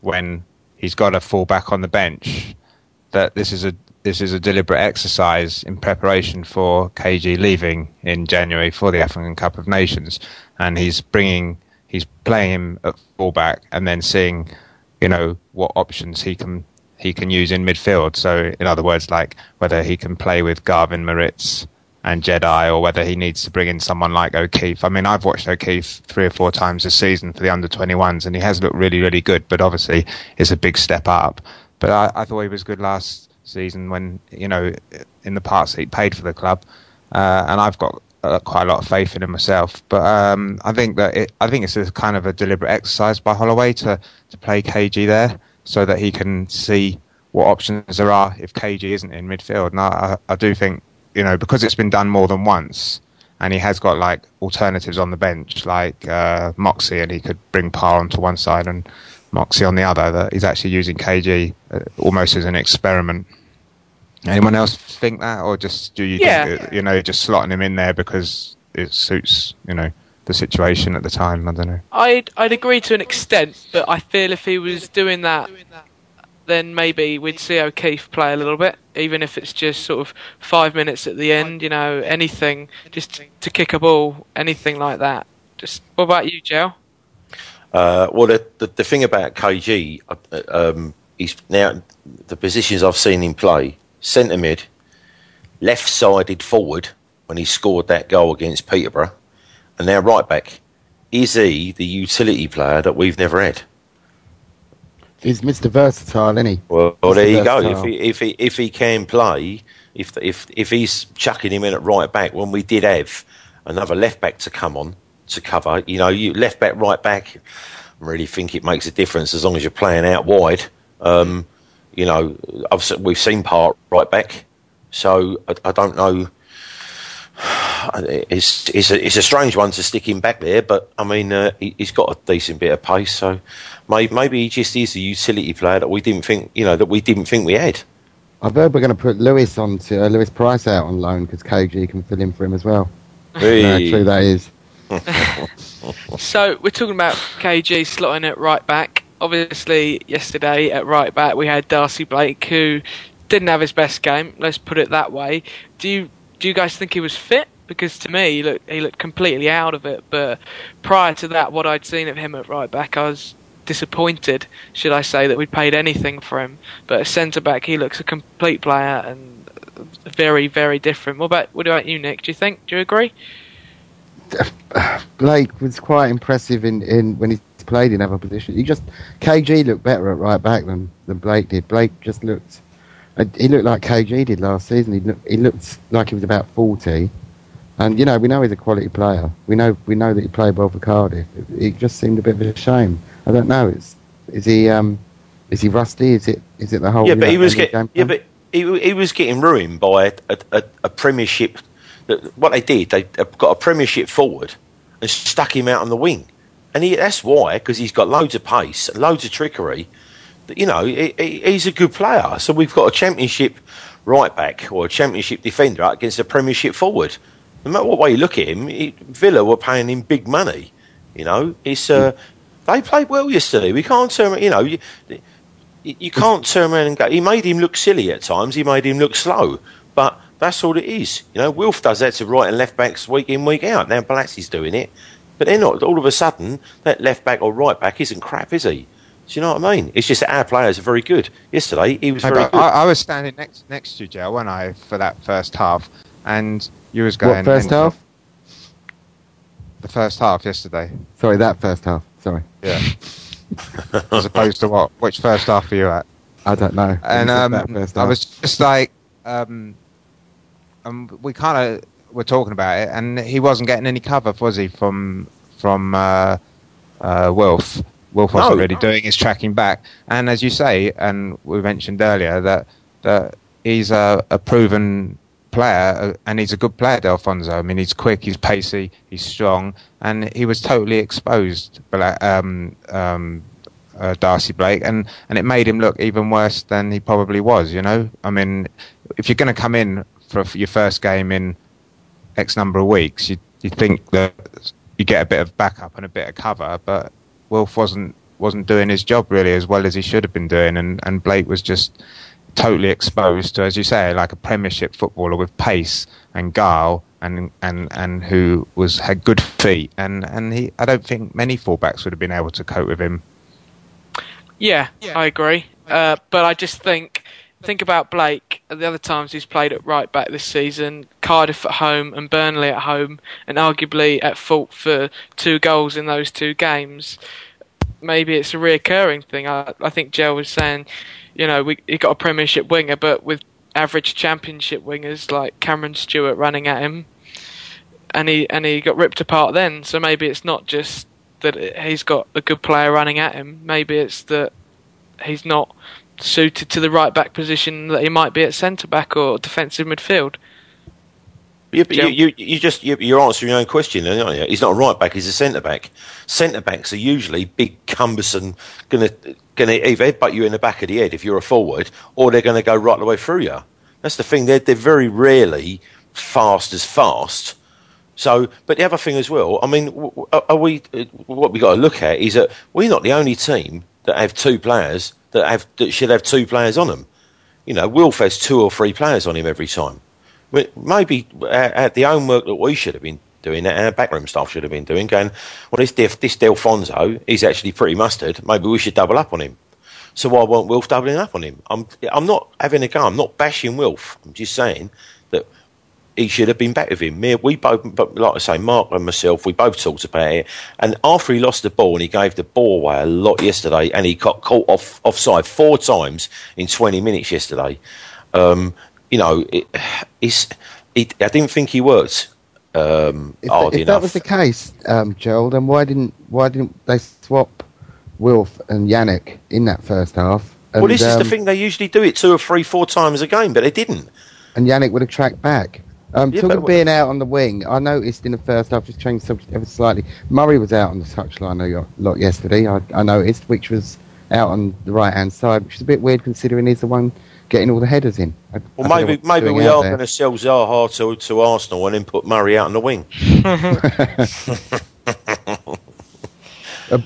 when he's got to fall back on the bench, that this is a deliberate exercise in preparation for KG leaving in January for the African Cup of Nations, and he's playing him at fullback and then seeing, you know, what options he can use in midfield. So in other words, like whether he can play with Garvin Moritz and Jedi, or whether he needs to bring in someone like O'Keefe. I mean, I've watched O'Keefe 3 or 4 times this season for the under-21s, and he has looked really, really good, but obviously it's a big step up. But I thought he was good last season when, you know, in the parts that he paid for the club, and I've got quite a lot of faith in him myself. But I think it's a kind of a deliberate exercise by Holloway to play KG there so that he can see what options there are if KG isn't in midfield. And I do think, you know, because it's been done more than once, and he has got like alternatives on the bench, like Moxie, and he could bring Parr onto one side and Moxie on the other, that he's actually using KG almost as an experiment. Anyone else think that, or just do you think, you know, just slotting him in there because it suits, you know, the situation at the time? I don't know. I'd agree to an extent, but I feel if he was doing that, then maybe we'd see O'Keefe play a little bit, even if it's just sort of 5 minutes at the end, you know, anything, just to kick a ball, anything like that. Just, what about you, Joe? Well, the thing about KG, he's now, the positions I've seen him play, centre mid, left-sided forward, when he scored that goal against Peterborough, and now right back. Is he the utility player that we've never had? he's Mr. Versatile, isn't he? Well, there you go. If he can play, if he's chucking him in at right back when we did have another left back to come on to cover, you know, you left back, right back. I really think it makes a difference as long as you're playing out wide. You know, we've seen Park right back, so I don't know. It's a strange one to stick him back there, but I mean, he's got a decent bit of pace, so maybe he just is the utility player that we didn't think, you know, that we didn't think we had. I've heard we're going to put Lewis Price out on loan because KG can fill in for him as well. Hey. No, true that is. So we're talking about KG slotting at right back. Obviously, yesterday at right back we had Darcy Blake, who didn't have his best game. Let's put it that way. Do you guys think he was fit? Because to me, he looked completely out of it. But prior to that, what I'd seen of him at right back, I was disappointed, should I say, that we'd paid anything for him. But at centre back, he looks a complete player and very, very different. What about you, Nick? Do you think? Do you agree? Blake was quite impressive in when he played in other positions. KG looked better at right back than Blake did. Blake just looked. He looked like KG did last season. He looked like he was about 40, and you know, we know he's a quality player. We know that he played well for Cardiff. It just seemed a bit of a shame. I don't know. Is he rusty? Is it the whole? Yeah, but he was getting ruined by a Premiership. What they got a Premiership forward and stuck him out on the wing, and that's why, because he's got loads of pace, loads of trickery. You know, he's a good player. So we've got a Championship right back or a Championship defender against a Premiership forward. No matter what way you look at him, Villa were paying him big money. You know, they played well yesterday. We can't turn, you know, you can't turn around and go. He made him look silly at times. He made him look slow, but that's all it is. You know, Wilf does that to right and left backs week in, week out. Now Bolassie's doing it, but they're not. All of a sudden, that left back or right back isn't crap, is he? Do you know what I mean? It's just that our players are very good. Yesterday, he was very good. I was standing next to Joe, weren't I, for that first half? And you was going... What first half? The first half yesterday. Sorry, that first half. Sorry. Yeah. As opposed to what? Which first half were you at? I don't know. And I was just like... we kind of were talking about it, and he wasn't getting any cover, was he, from Wilf? Wilf wasn't really doing his tracking back. And as you say, and we mentioned earlier, that he's a proven player, and he's a good player, Delfouneso. I mean, he's quick, he's pacey, he's strong, and he was totally exposed, Darcy Blake, and it made him look even worse than he probably was, you know? I mean, if you're going to come in for your first game in X number of weeks, you think that you get a bit of backup and a bit of cover, but... Wilf wasn't doing his job really as well as he should have been doing, and Blake was just totally exposed to, as you say, like a Premiership footballer with pace and guile and who had good feet, and he, I don't think many fullbacks would have been able to cope with him. Yeah. I agree, but I just think about Blake at the other times he's played at right back this season: Cardiff at home and Burnley at home, and arguably at fault for 2 goals in those 2 games. Maybe it's a reoccurring thing. I think Joe was saying, you know, he got a Premiership winger, but with average Championship wingers like Cameron Stewart running at him, and he got ripped apart then. So maybe it's not just that he's got a good player running at him. Maybe it's that he's not suited to the right-back position that he might be at centre-back or defensive midfield. Yeah, but you're answering your own question, aren't you? He's not a right-back, he's a centre-back. Centre-backs are usually big, cumbersome, going to either headbutt you in the back of the head if you're a forward, or they're going to go right the way through you. That's the thing, they're very rarely fast. So, but the other thing as well, I mean, what we got to look at is that we're not the only team that have 2 players... that should have 2 players on him. You know, Wilf has 2 or 3 players on him every time. Maybe at the homework that we should have been doing, that our backroom staff should have been doing, going, well, this Delfouneso, he's actually pretty mustard. Maybe we should double up on him. So why weren't Wilf doubling up on him? I'm not having a go. I'm not bashing Wilf. I'm just saying that he should have been back with him. We both, like I say, Mark and myself, we both talked about it. And after he lost the ball, and he gave the ball away a lot yesterday, and he got caught offside four times in 20 minutes yesterday, you know, I didn't think he worked hard enough. If that was the case, Joel, then why didn't they swap Wilf and Yannick in that first half? And, well, this is the thing. They usually do it 2 or 3, 4 times a game, but they didn't. And Yannick would have tracked back. Talking of being out on the wing, I noticed in the first half, just changed subject ever slightly, Murray was out on the touchline a lot yesterday, I noticed, which was out on the right-hand side, which is a bit weird considering he's the one getting all the headers in. Maybe we are going to sell Zaha to Arsenal and then put Murray out on the wing.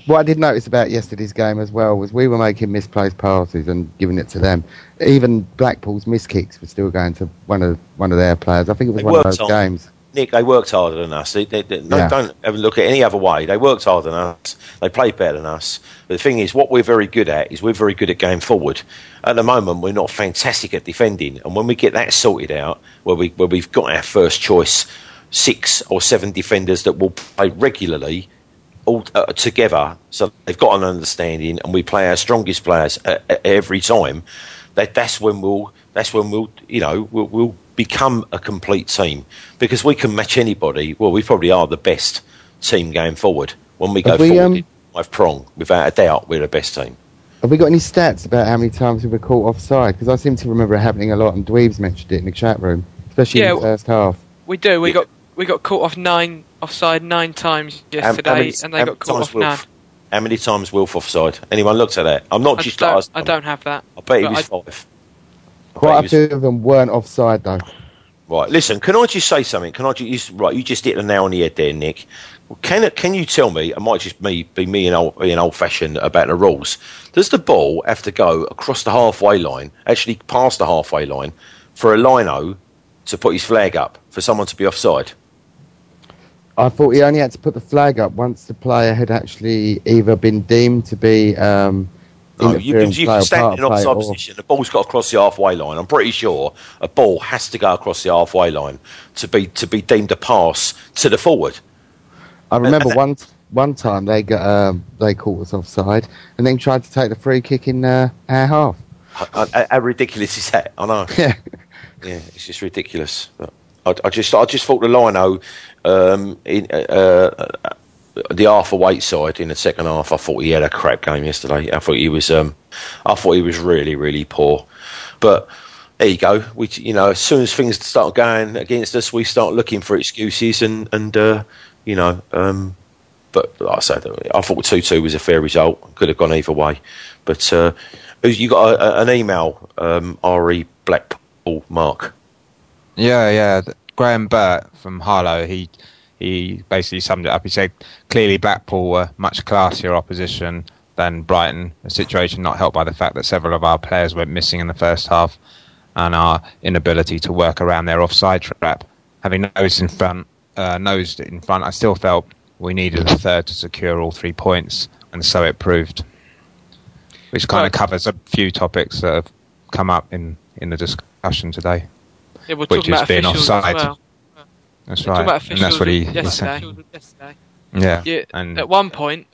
What I did notice about yesterday's game as well was we were making misplaced passes and giving it to them. Even Blackpool's miskicks were still going to one of their players. I think it was one of those games. Nick, they worked harder than us. They don't ever look at it any other way. They worked harder than us. They played better than us. But the thing is, what we're very good at is we're very good at going forward. At the moment, we're not fantastic at defending. And when we get that sorted out, where we've got our first choice 6 or 7 defenders that will play regularly all together, so they've got an understanding, and we play our strongest players every time. That's when we'll become a complete team, because we can match anybody. Well, we probably are the best team going forward. When we go forward, I've prong without a doubt, we're the best team. Have we got any stats about how many times we were caught offside? Because I seem to remember it happening a lot, and Dweebs mentioned it in the chat room, especially in the first half. We do. We got caught off 9 times yesterday, and they got caught off 9. How many times Wilf offside? Anyone looked at that? I don't have that. I bet he was 5. Quite a few of them weren't offside though. Right, listen. Can I just say something? You just hit the nail on the head there, Nick. Well, can you tell me? It might just be me and old-fashioned about the rules. Does the ball have to go across the halfway line, actually past the halfway line, for a lino to put his flag up for someone to be offside? I thought he only had to put the flag up once the player had actually either been deemed to be... you can stand in offside position. The ball's got to cross the halfway line. I'm pretty sure a ball has to go across the halfway line to be deemed a pass to the forward. I remember one time they caught us offside and then tried to take the free kick in our half. How ridiculous is that? I know. Yeah, it's just ridiculous. But I just thought the lino the Arthur Waite side in the second half. I thought he had a crap game yesterday. I thought he was really, really poor. But there you go. We, you know, as soon as things start going against us, we start looking for excuses and. But like I said, I thought 2-2 was a fair result. Could have gone either way. But you got an email, Ari Blackpool, Mark. Yeah. Graham Burt from Harlow, he basically summed it up. He said, clearly Blackpool were much classier opposition than Brighton, a situation not helped by the fact that several of our players went missing in the first half and our inability to work around their offside trap. Having nosed in front, I still felt we needed a third to secure all 3 points, and so it proved. Which kind of covers a few topics that have come up in the discussion today. Yeah, we're talking about being offside as well. That's right, and that's what he said. Yeah. And at one point,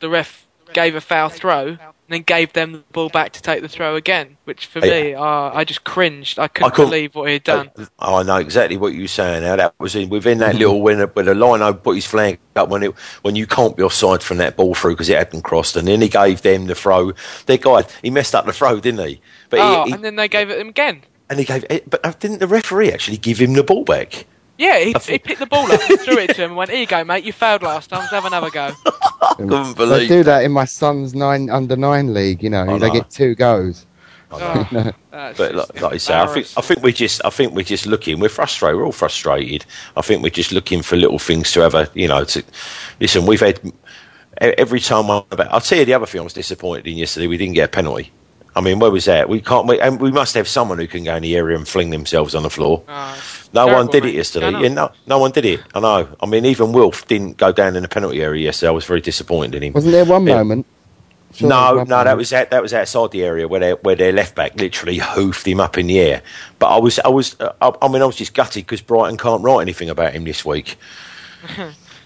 the ref gave a foul throw and then gave them the ball back to take the throw again, which for me, I just cringed. I couldn't believe what he had done. I know exactly what you're saying now. That was within that little winner, where the lino put his flag up when you can't be offside from that ball through because it hadn't crossed, and then he gave them the throw. Their guy, he messed up the throw, didn't he? But and then they gave it him again. And he gave it, but didn't the referee actually give him the ball back? Yeah, he picked the ball up and threw it to him and went, here you go, mate, you failed last time, let's have another go. I couldn't believe it. They do that in my son's 9-under-9 league, you know, they get 2 goes. Oh, no. But like you say, I think we're just looking. We're frustrated. We're all frustrated. I think we're just looking for little things to have a, you know, to... Listen, we've had... Every time I'll tell you the other thing I was disappointed in yesterday, we didn't get a penalty. I mean, where was that? We must have someone who can go in the area and fling themselves on the floor. No one did it yesterday. Yeah, no one did it. I know. I mean, even Wilf didn't go down in the penalty area yesterday. I was very disappointed in him. Wasn't there one moment No, that was outside the area where their left back literally hoofed him up in the air. But I was just gutted because Brighton can't write anything about him this week.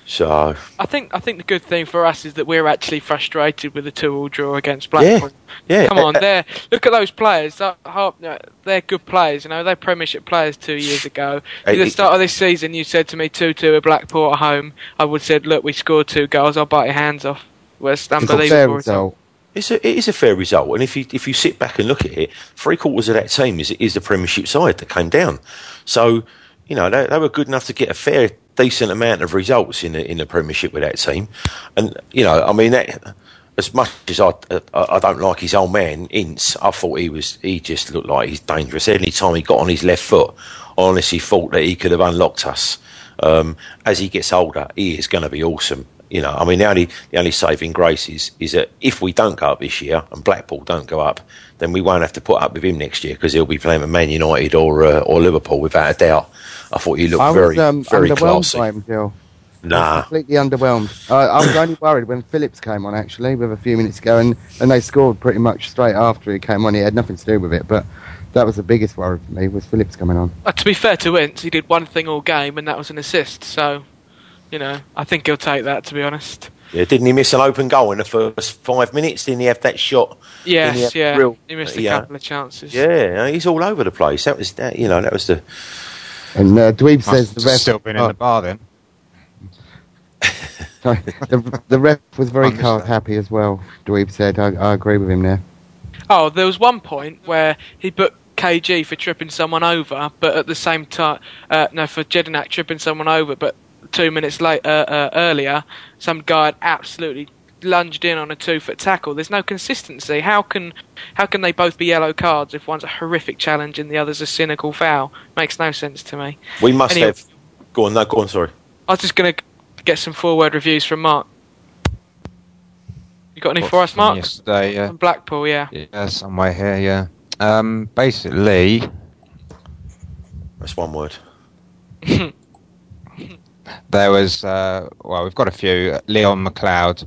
So I think the good thing for us is that we're actually frustrated with the 2-2 draw against Blackpool. Yeah. Come on, there. Look at those players. They're good players. You know, they're Premiership players 2 years ago. At the start of this season, you said to me 2-2 at Blackpool at home. I would have said, look, we scored 2 goals. I'll bite your hands off. It's a fair result. It is a fair result, and if you sit back and look at it, 3/4 of that team is the Premiership side that came down. So you know they were good enough to get a fair decent amount of results in the Premiership with that team, and you know I mean that as much as I don't like his old man Ince, I thought he just looked like he's dangerous. Any time he got on his left foot, I honestly thought that he could have unlocked us. As he gets older, he is going to be awesome. You know, I mean, the only saving grace is that if we don't go up this year and Blackpool don't go up, then we won't have to put up with him next year because he'll be playing with Man United or Liverpool without a doubt. I thought he looked very classy. I was underwhelmed by him, Gil. Nah. Completely underwhelmed. I was only worried when Phillips came on, actually, with a few minutes ago, and they scored pretty much straight after he came on. He had nothing to do with it, but that was the biggest worry for me, was Phillips coming on. To be fair to Ince, he did one thing all game, and that was an assist, so... You know, I think he'll take that, to be honest. Yeah, didn't he miss an open goal in the first 5 minutes? Didn't he have that shot? Yes, yeah. He missed a couple of chances. Yeah, he's all over the place. That was the... And Dweeb says the ref... still been in the bar then. Sorry, the ref was very card-happy as well, Dweeb said. I agree with him there. Oh, there was one point where he booked KG for tripping someone over, but at the same time... no, for Jedinak tripping someone over, but... 2 minutes later, earlier, some guy had absolutely lunged in on a 2-foot tackle. There's no consistency. How can they both be yellow cards if one's a horrific challenge and the other's a cynical foul? Makes no sense to me. We must have... Go on, sorry. I was just going to get some forward reviews from Mark. You got any for us, Mark? Yesterday, yeah. From Blackpool, yeah. Yeah, somewhere here, yeah. Basically... That's one word. There was, well, we've got a few. Leon McLeod,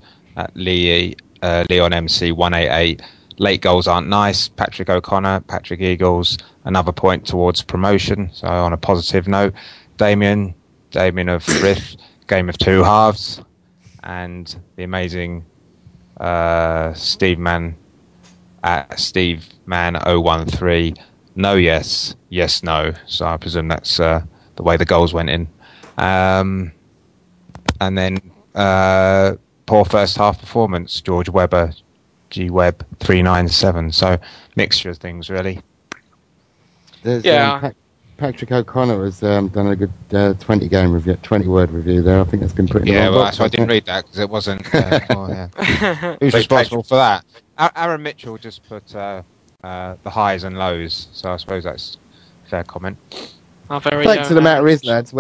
Leon MC 188. Late goals aren't nice. Patrick O'Connor, Patrick Eagles, another point towards promotion. So on a positive note, Damien of Riff, game of two halves, and the amazing Steve Mann at Steve Mann 013. No, yes, yes, no. So I presume that's the way the goals went in. And then poor first half performance, George Webber, GWeb 397. So mixture of things really. There's, yeah, Patrick O'Connor has done a good 20-word review there. I think that's been pretty. Yeah, well, box, so I didn't read that because it wasn't. Who's responsible for that? Aaron Mitchell just put the highs and lows. So I suppose that's a fair comment. Oh, very fact of the matter is, lads,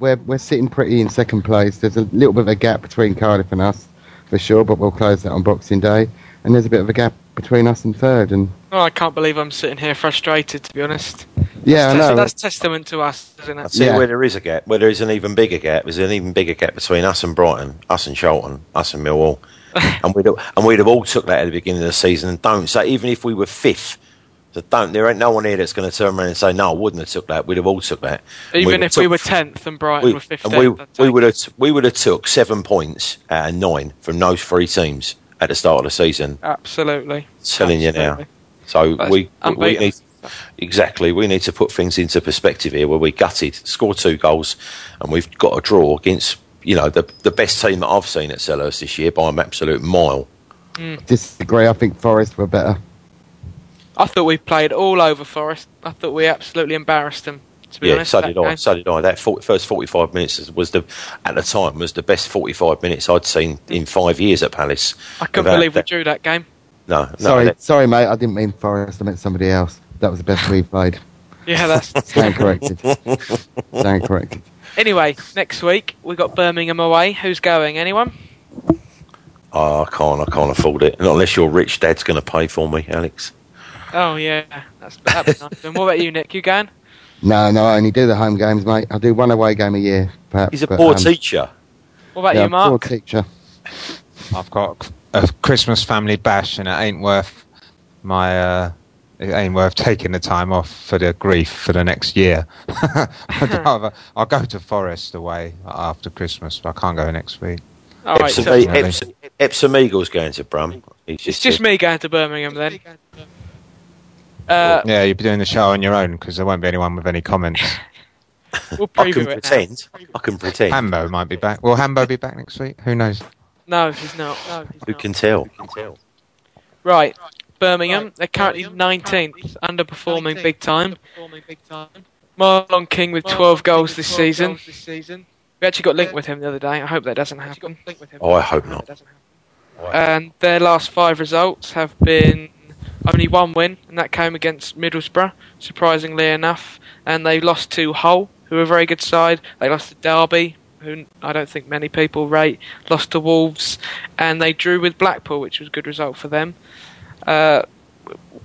we're sitting pretty in second place. There's a little bit of a gap between Cardiff and us, for sure, but we'll close that on Boxing Day. And there's a bit of a gap between us and third. And I can't believe I'm sitting here frustrated, to be honest. Yeah, I know. That's testament to us, isn't it? See, where there is a gap, where there is an even bigger gap, there's an even bigger gap between us and Brighton, us and Charlton, us and Millwall. and we'd have all took that at the beginning of the season. And don't say, even if we were fifth, there ain't no one here that's going to turn around and say, no, I wouldn't have took that. We'd have all took that. Even if we were 10th and Brighton were 15th. We would have took 7 points out of 9 from those 3 teams at the start of the season. Absolutely. Telling you now. So we need... Exactly. We need to put things into perspective here where we gutted, scored 2 goals, and we've got a draw against, you know, the best team that I've seen at Selhurst this year by an absolute mile. Mm. I disagree. I think Forest were better. I thought we played all over Forest. I thought we absolutely embarrassed them, to be honest. So did I. That first 45 minutes was the best 45 minutes I'd seen in 5 years at Palace. I couldn't believe we drew that game. No. Sorry, mate. I didn't mean Forest. I meant somebody else. That was the best we played. Yeah, that's... Stand corrected. Anyway, next week, we've got Birmingham away. Who's going? Anyone? Oh, I can't afford it. Not unless your rich dad's going to pay for me, Alex. Oh, yeah, that'd be nice. And what about you, Nick? You going? No, I only do the home games, mate. I do one away game a year, perhaps. He's a poor teacher. What about you, Mark? Poor teacher. I've got a Christmas family bash, and it ain't worth my it ain't worth taking the time off for the grief for the next year. I'll go to Forest away after Christmas, but I can't go next week. All right, Epsom Eagles going to Brum. It's just me going to Birmingham then. Yeah, you'll be doing the show on your own because there won't be anyone with any comments. We'll I can pretend. Hambo might be back. Will Hambo be back next week? Who knows? No, he's not. Who can tell? Right, Birmingham. They're currently 19th, underperforming big time. Marlon King with 12 goals this season. We actually got linked with him the other day. I hope that doesn't happen. Oh, I hope not. And their last 5 results have been only 1 win, and that came against Middlesbrough, surprisingly enough. And they lost to Hull, who are a very good side. They lost to Derby, who I don't think many people rate. Lost to Wolves, and they drew with Blackpool, which was a good result for them. What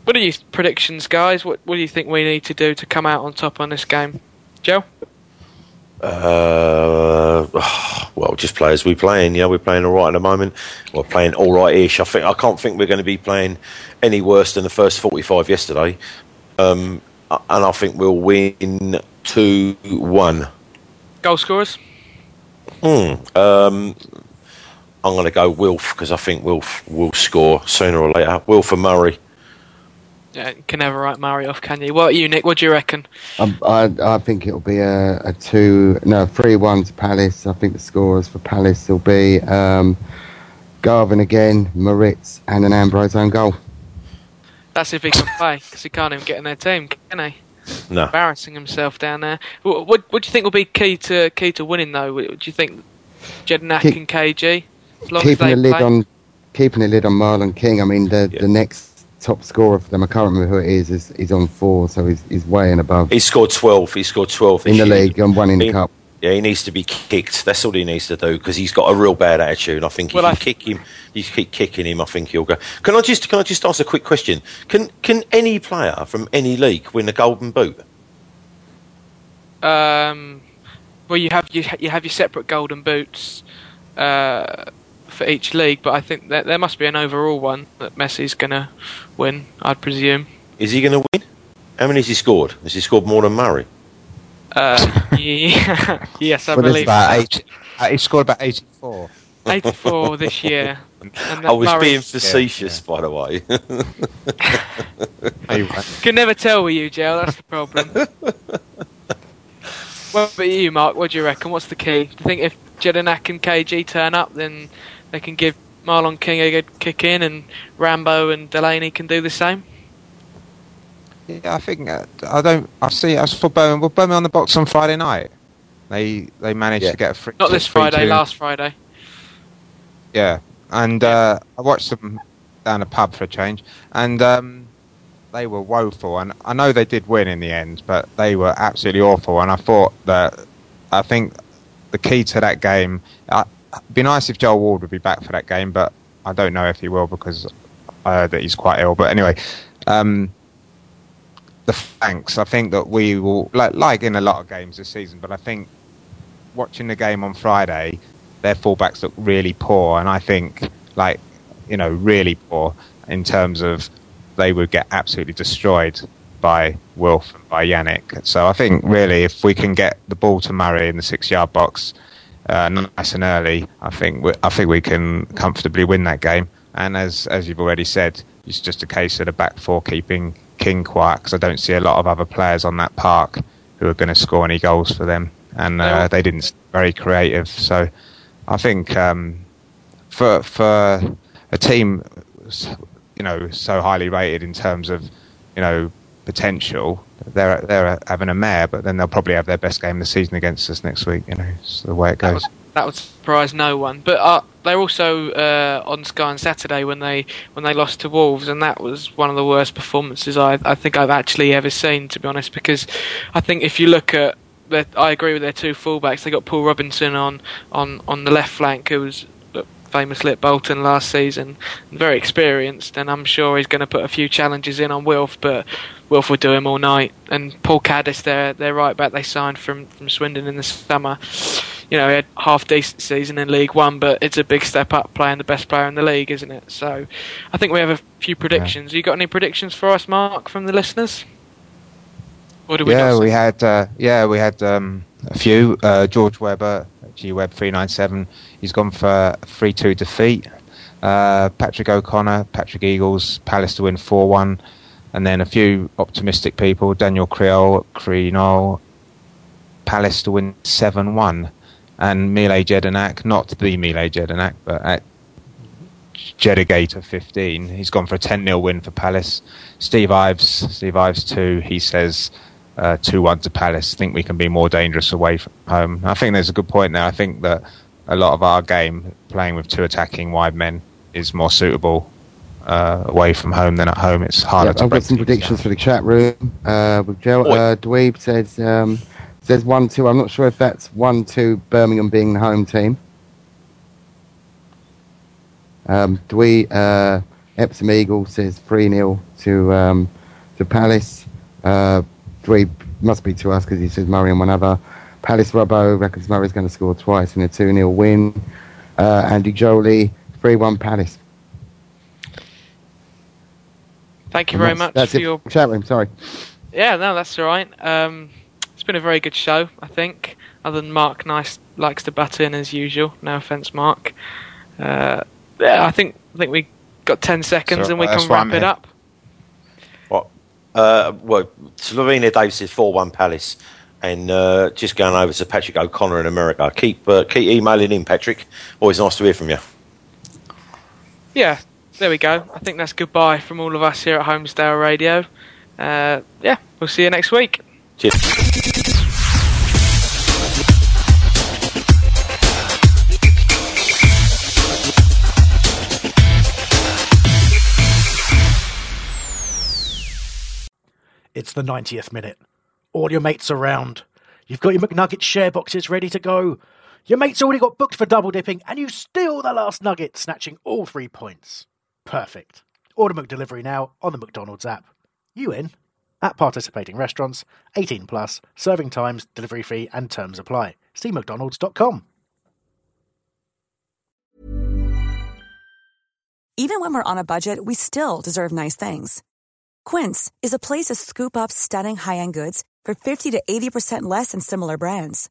are your predictions, guys? What do you think we need to do to come out on top on this game? Joe? Well, just play as we're playing. Yeah, we're playing all right at the moment. We're playing all right-ish. I can't think we're going to be playing any worse than the first 45 yesterday. And I think we'll win 2-1. Goal scorers? I'm going to go Wilf, because I think Wilf will score sooner or later. Wilf and Murray. Yeah, you can never write Murray off, can you? What about you, Nick? What do you reckon? I think it'll be a 3-1 to Palace. I think the scorers for Palace will be Garvin again, Maritz, and an Ambrose own goal. That's if he can play, because he can't even get in their team, can he? No. Embarrassing himself down there. What do you think will be key to winning, though? Do you think Jednak and KG? Keeping a lid on Marlon King. I mean, the next top scorer for them, I can't remember who it is he's on 4, so he's way and above. He's scored 12. In the league and 1 in the cup. Yeah, he needs to be kicked. That's all he needs to do, because he's got a real bad attitude. I think you keep kicking him, I think he'll go. Can I just ask a quick question? Can any player from any league win a Golden Boot? Well, you have your separate Golden Boots for each league, but I think that there must be an overall one that Messi's going to win, I'd presume. Is he going to win? How many has he scored? Has he scored more than Murray? Yes, I believe that. He scored about 84. 84 this year. And I was being facetious, by the way. Can never tell with you, Joe. That's the problem. What about you, Mark? What do you reckon? What's the key? Do you think if Jedinak and KG turn up, then they can give Marlon King a good kick in, and Rambo and Delaney can do the same? Yeah, I think I don't. I see. I saw Birmingham. Well, Birmingham on the box on Friday night. They managed to get a free. Not this Friday. Last Friday. Yeah, and I watched them down a pub for a change, and they were woeful. And I know they did win in the end, but they were absolutely awful. And I think the key to that game. It'd be nice if Joel Ward would be back for that game, but I don't know if he will, because I heard that he's quite ill. But anyway. The flanks, I think that we will, like in a lot of games this season, but I think watching the game on Friday, their fullbacks look really poor, and I think, really poor in terms of they would get absolutely destroyed by Wilf and by Yannick. So I think, really, if we can get the ball to Murray in the 6-yard box nice and early, I think we can comfortably win that game. And as you've already said, it's just a case of the back four keeping King quiet, because I don't see a lot of other players on that park who are going to score any goals for them, and they didn't seem very creative. So I think for a team so highly rated in terms of potential, they're having a mare, but then they'll probably have their best game of the season against us next week. It's the way it goes. That would surprise no one. But they're also on Sky on Saturday when they lost to Wolves, and that was one of the worst performances I think I've actually ever seen, to be honest, because I think if you look at... I agree with their 2 fullbacks. They got Paul Robinson on the left flank, who was famously at Bolton last season, very experienced, and I'm sure he's going to put a few challenges in on Wilf, but Wilf will do him all night. And Paul Caddis, their right back they signed from Swindon in the summer... you know, he had half decent season in League One, but it's a big step up playing the best player in the league, isn't it? So I think we have a few predictions. Yeah. You got any predictions for us, Mark, from the listeners? Or do we we had a few. George Webber, GWeb397, he's gone for 3-2 defeat. Patrick O'Connor, Patrick Eagles, Palace to win 4-1. And then a few optimistic people, Daniel Creole, Palace to win 7-1. And Mile Jedinak, not the Mile Jedinak, but at Jedigator 15, he's gone for a 10-0 win for Palace. Steve Ives 2, he says 2-1 to Palace. I think we can be more dangerous away from home. I think there's a good point there. I think that a lot of our game, playing with two attacking wide men, is more suitable away from home than at home. It's harder to break. I've got some predictions for the chat room. With Joe Dweeb says 1-2. I'm not sure if that's 1-2 Birmingham being the home team. Epsom Eagle says 3-0 to Palace. Dweeb must be to us because he says Murray and one other. Palace Robbo reckons Murray's going to score twice in a 2-0 win. Andy Jolie, 3-1 Palace. Thank you very much for your chat room. Sorry. Yeah, no, that's all right. It's been a very good show, I think. Other than Mark Nice likes to butt in as usual. No offence, Mark. Yeah, I think we got 10 seconds and we can wrap it up. What? Well, Slovenia Davis is 4-1 Palace. And just going over to Patrick O'Connor in America. Keep emailing in, Patrick. Always nice to hear from you. Yeah, there we go. I think that's goodbye from all of us here at Homesdale Radio. Yeah, we'll see you next week. Cheers. It's the 90th minute. All your mates around. You've got your McNugget share boxes ready to go. Your mate's already got booked for double dipping and you steal the last nugget, snatching all 3 points. Perfect. Order McDelivery now on the McDonald's app. You in? At participating restaurants, 18 plus, serving times, delivery fee and terms apply. See mcdonalds.com. Even when we're on a budget, we still deserve nice things. Quince is a place to scoop up stunning high-end goods for 50 to 80% less than similar brands.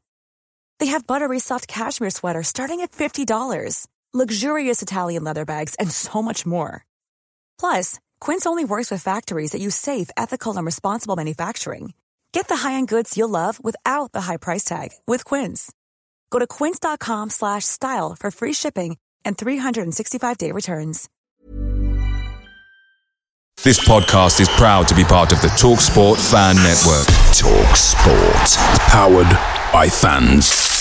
They have buttery soft cashmere sweaters starting at $50, luxurious Italian leather bags, and so much more. Plus, Quince only works with factories that use safe, ethical, and responsible manufacturing. Get the high-end goods you'll love without the high price tag with Quince. Go to quince.com/style for free shipping and 365-day returns. This podcast is proud to be part of the TalkSport Fan Network. TalkSport. Powered by fans.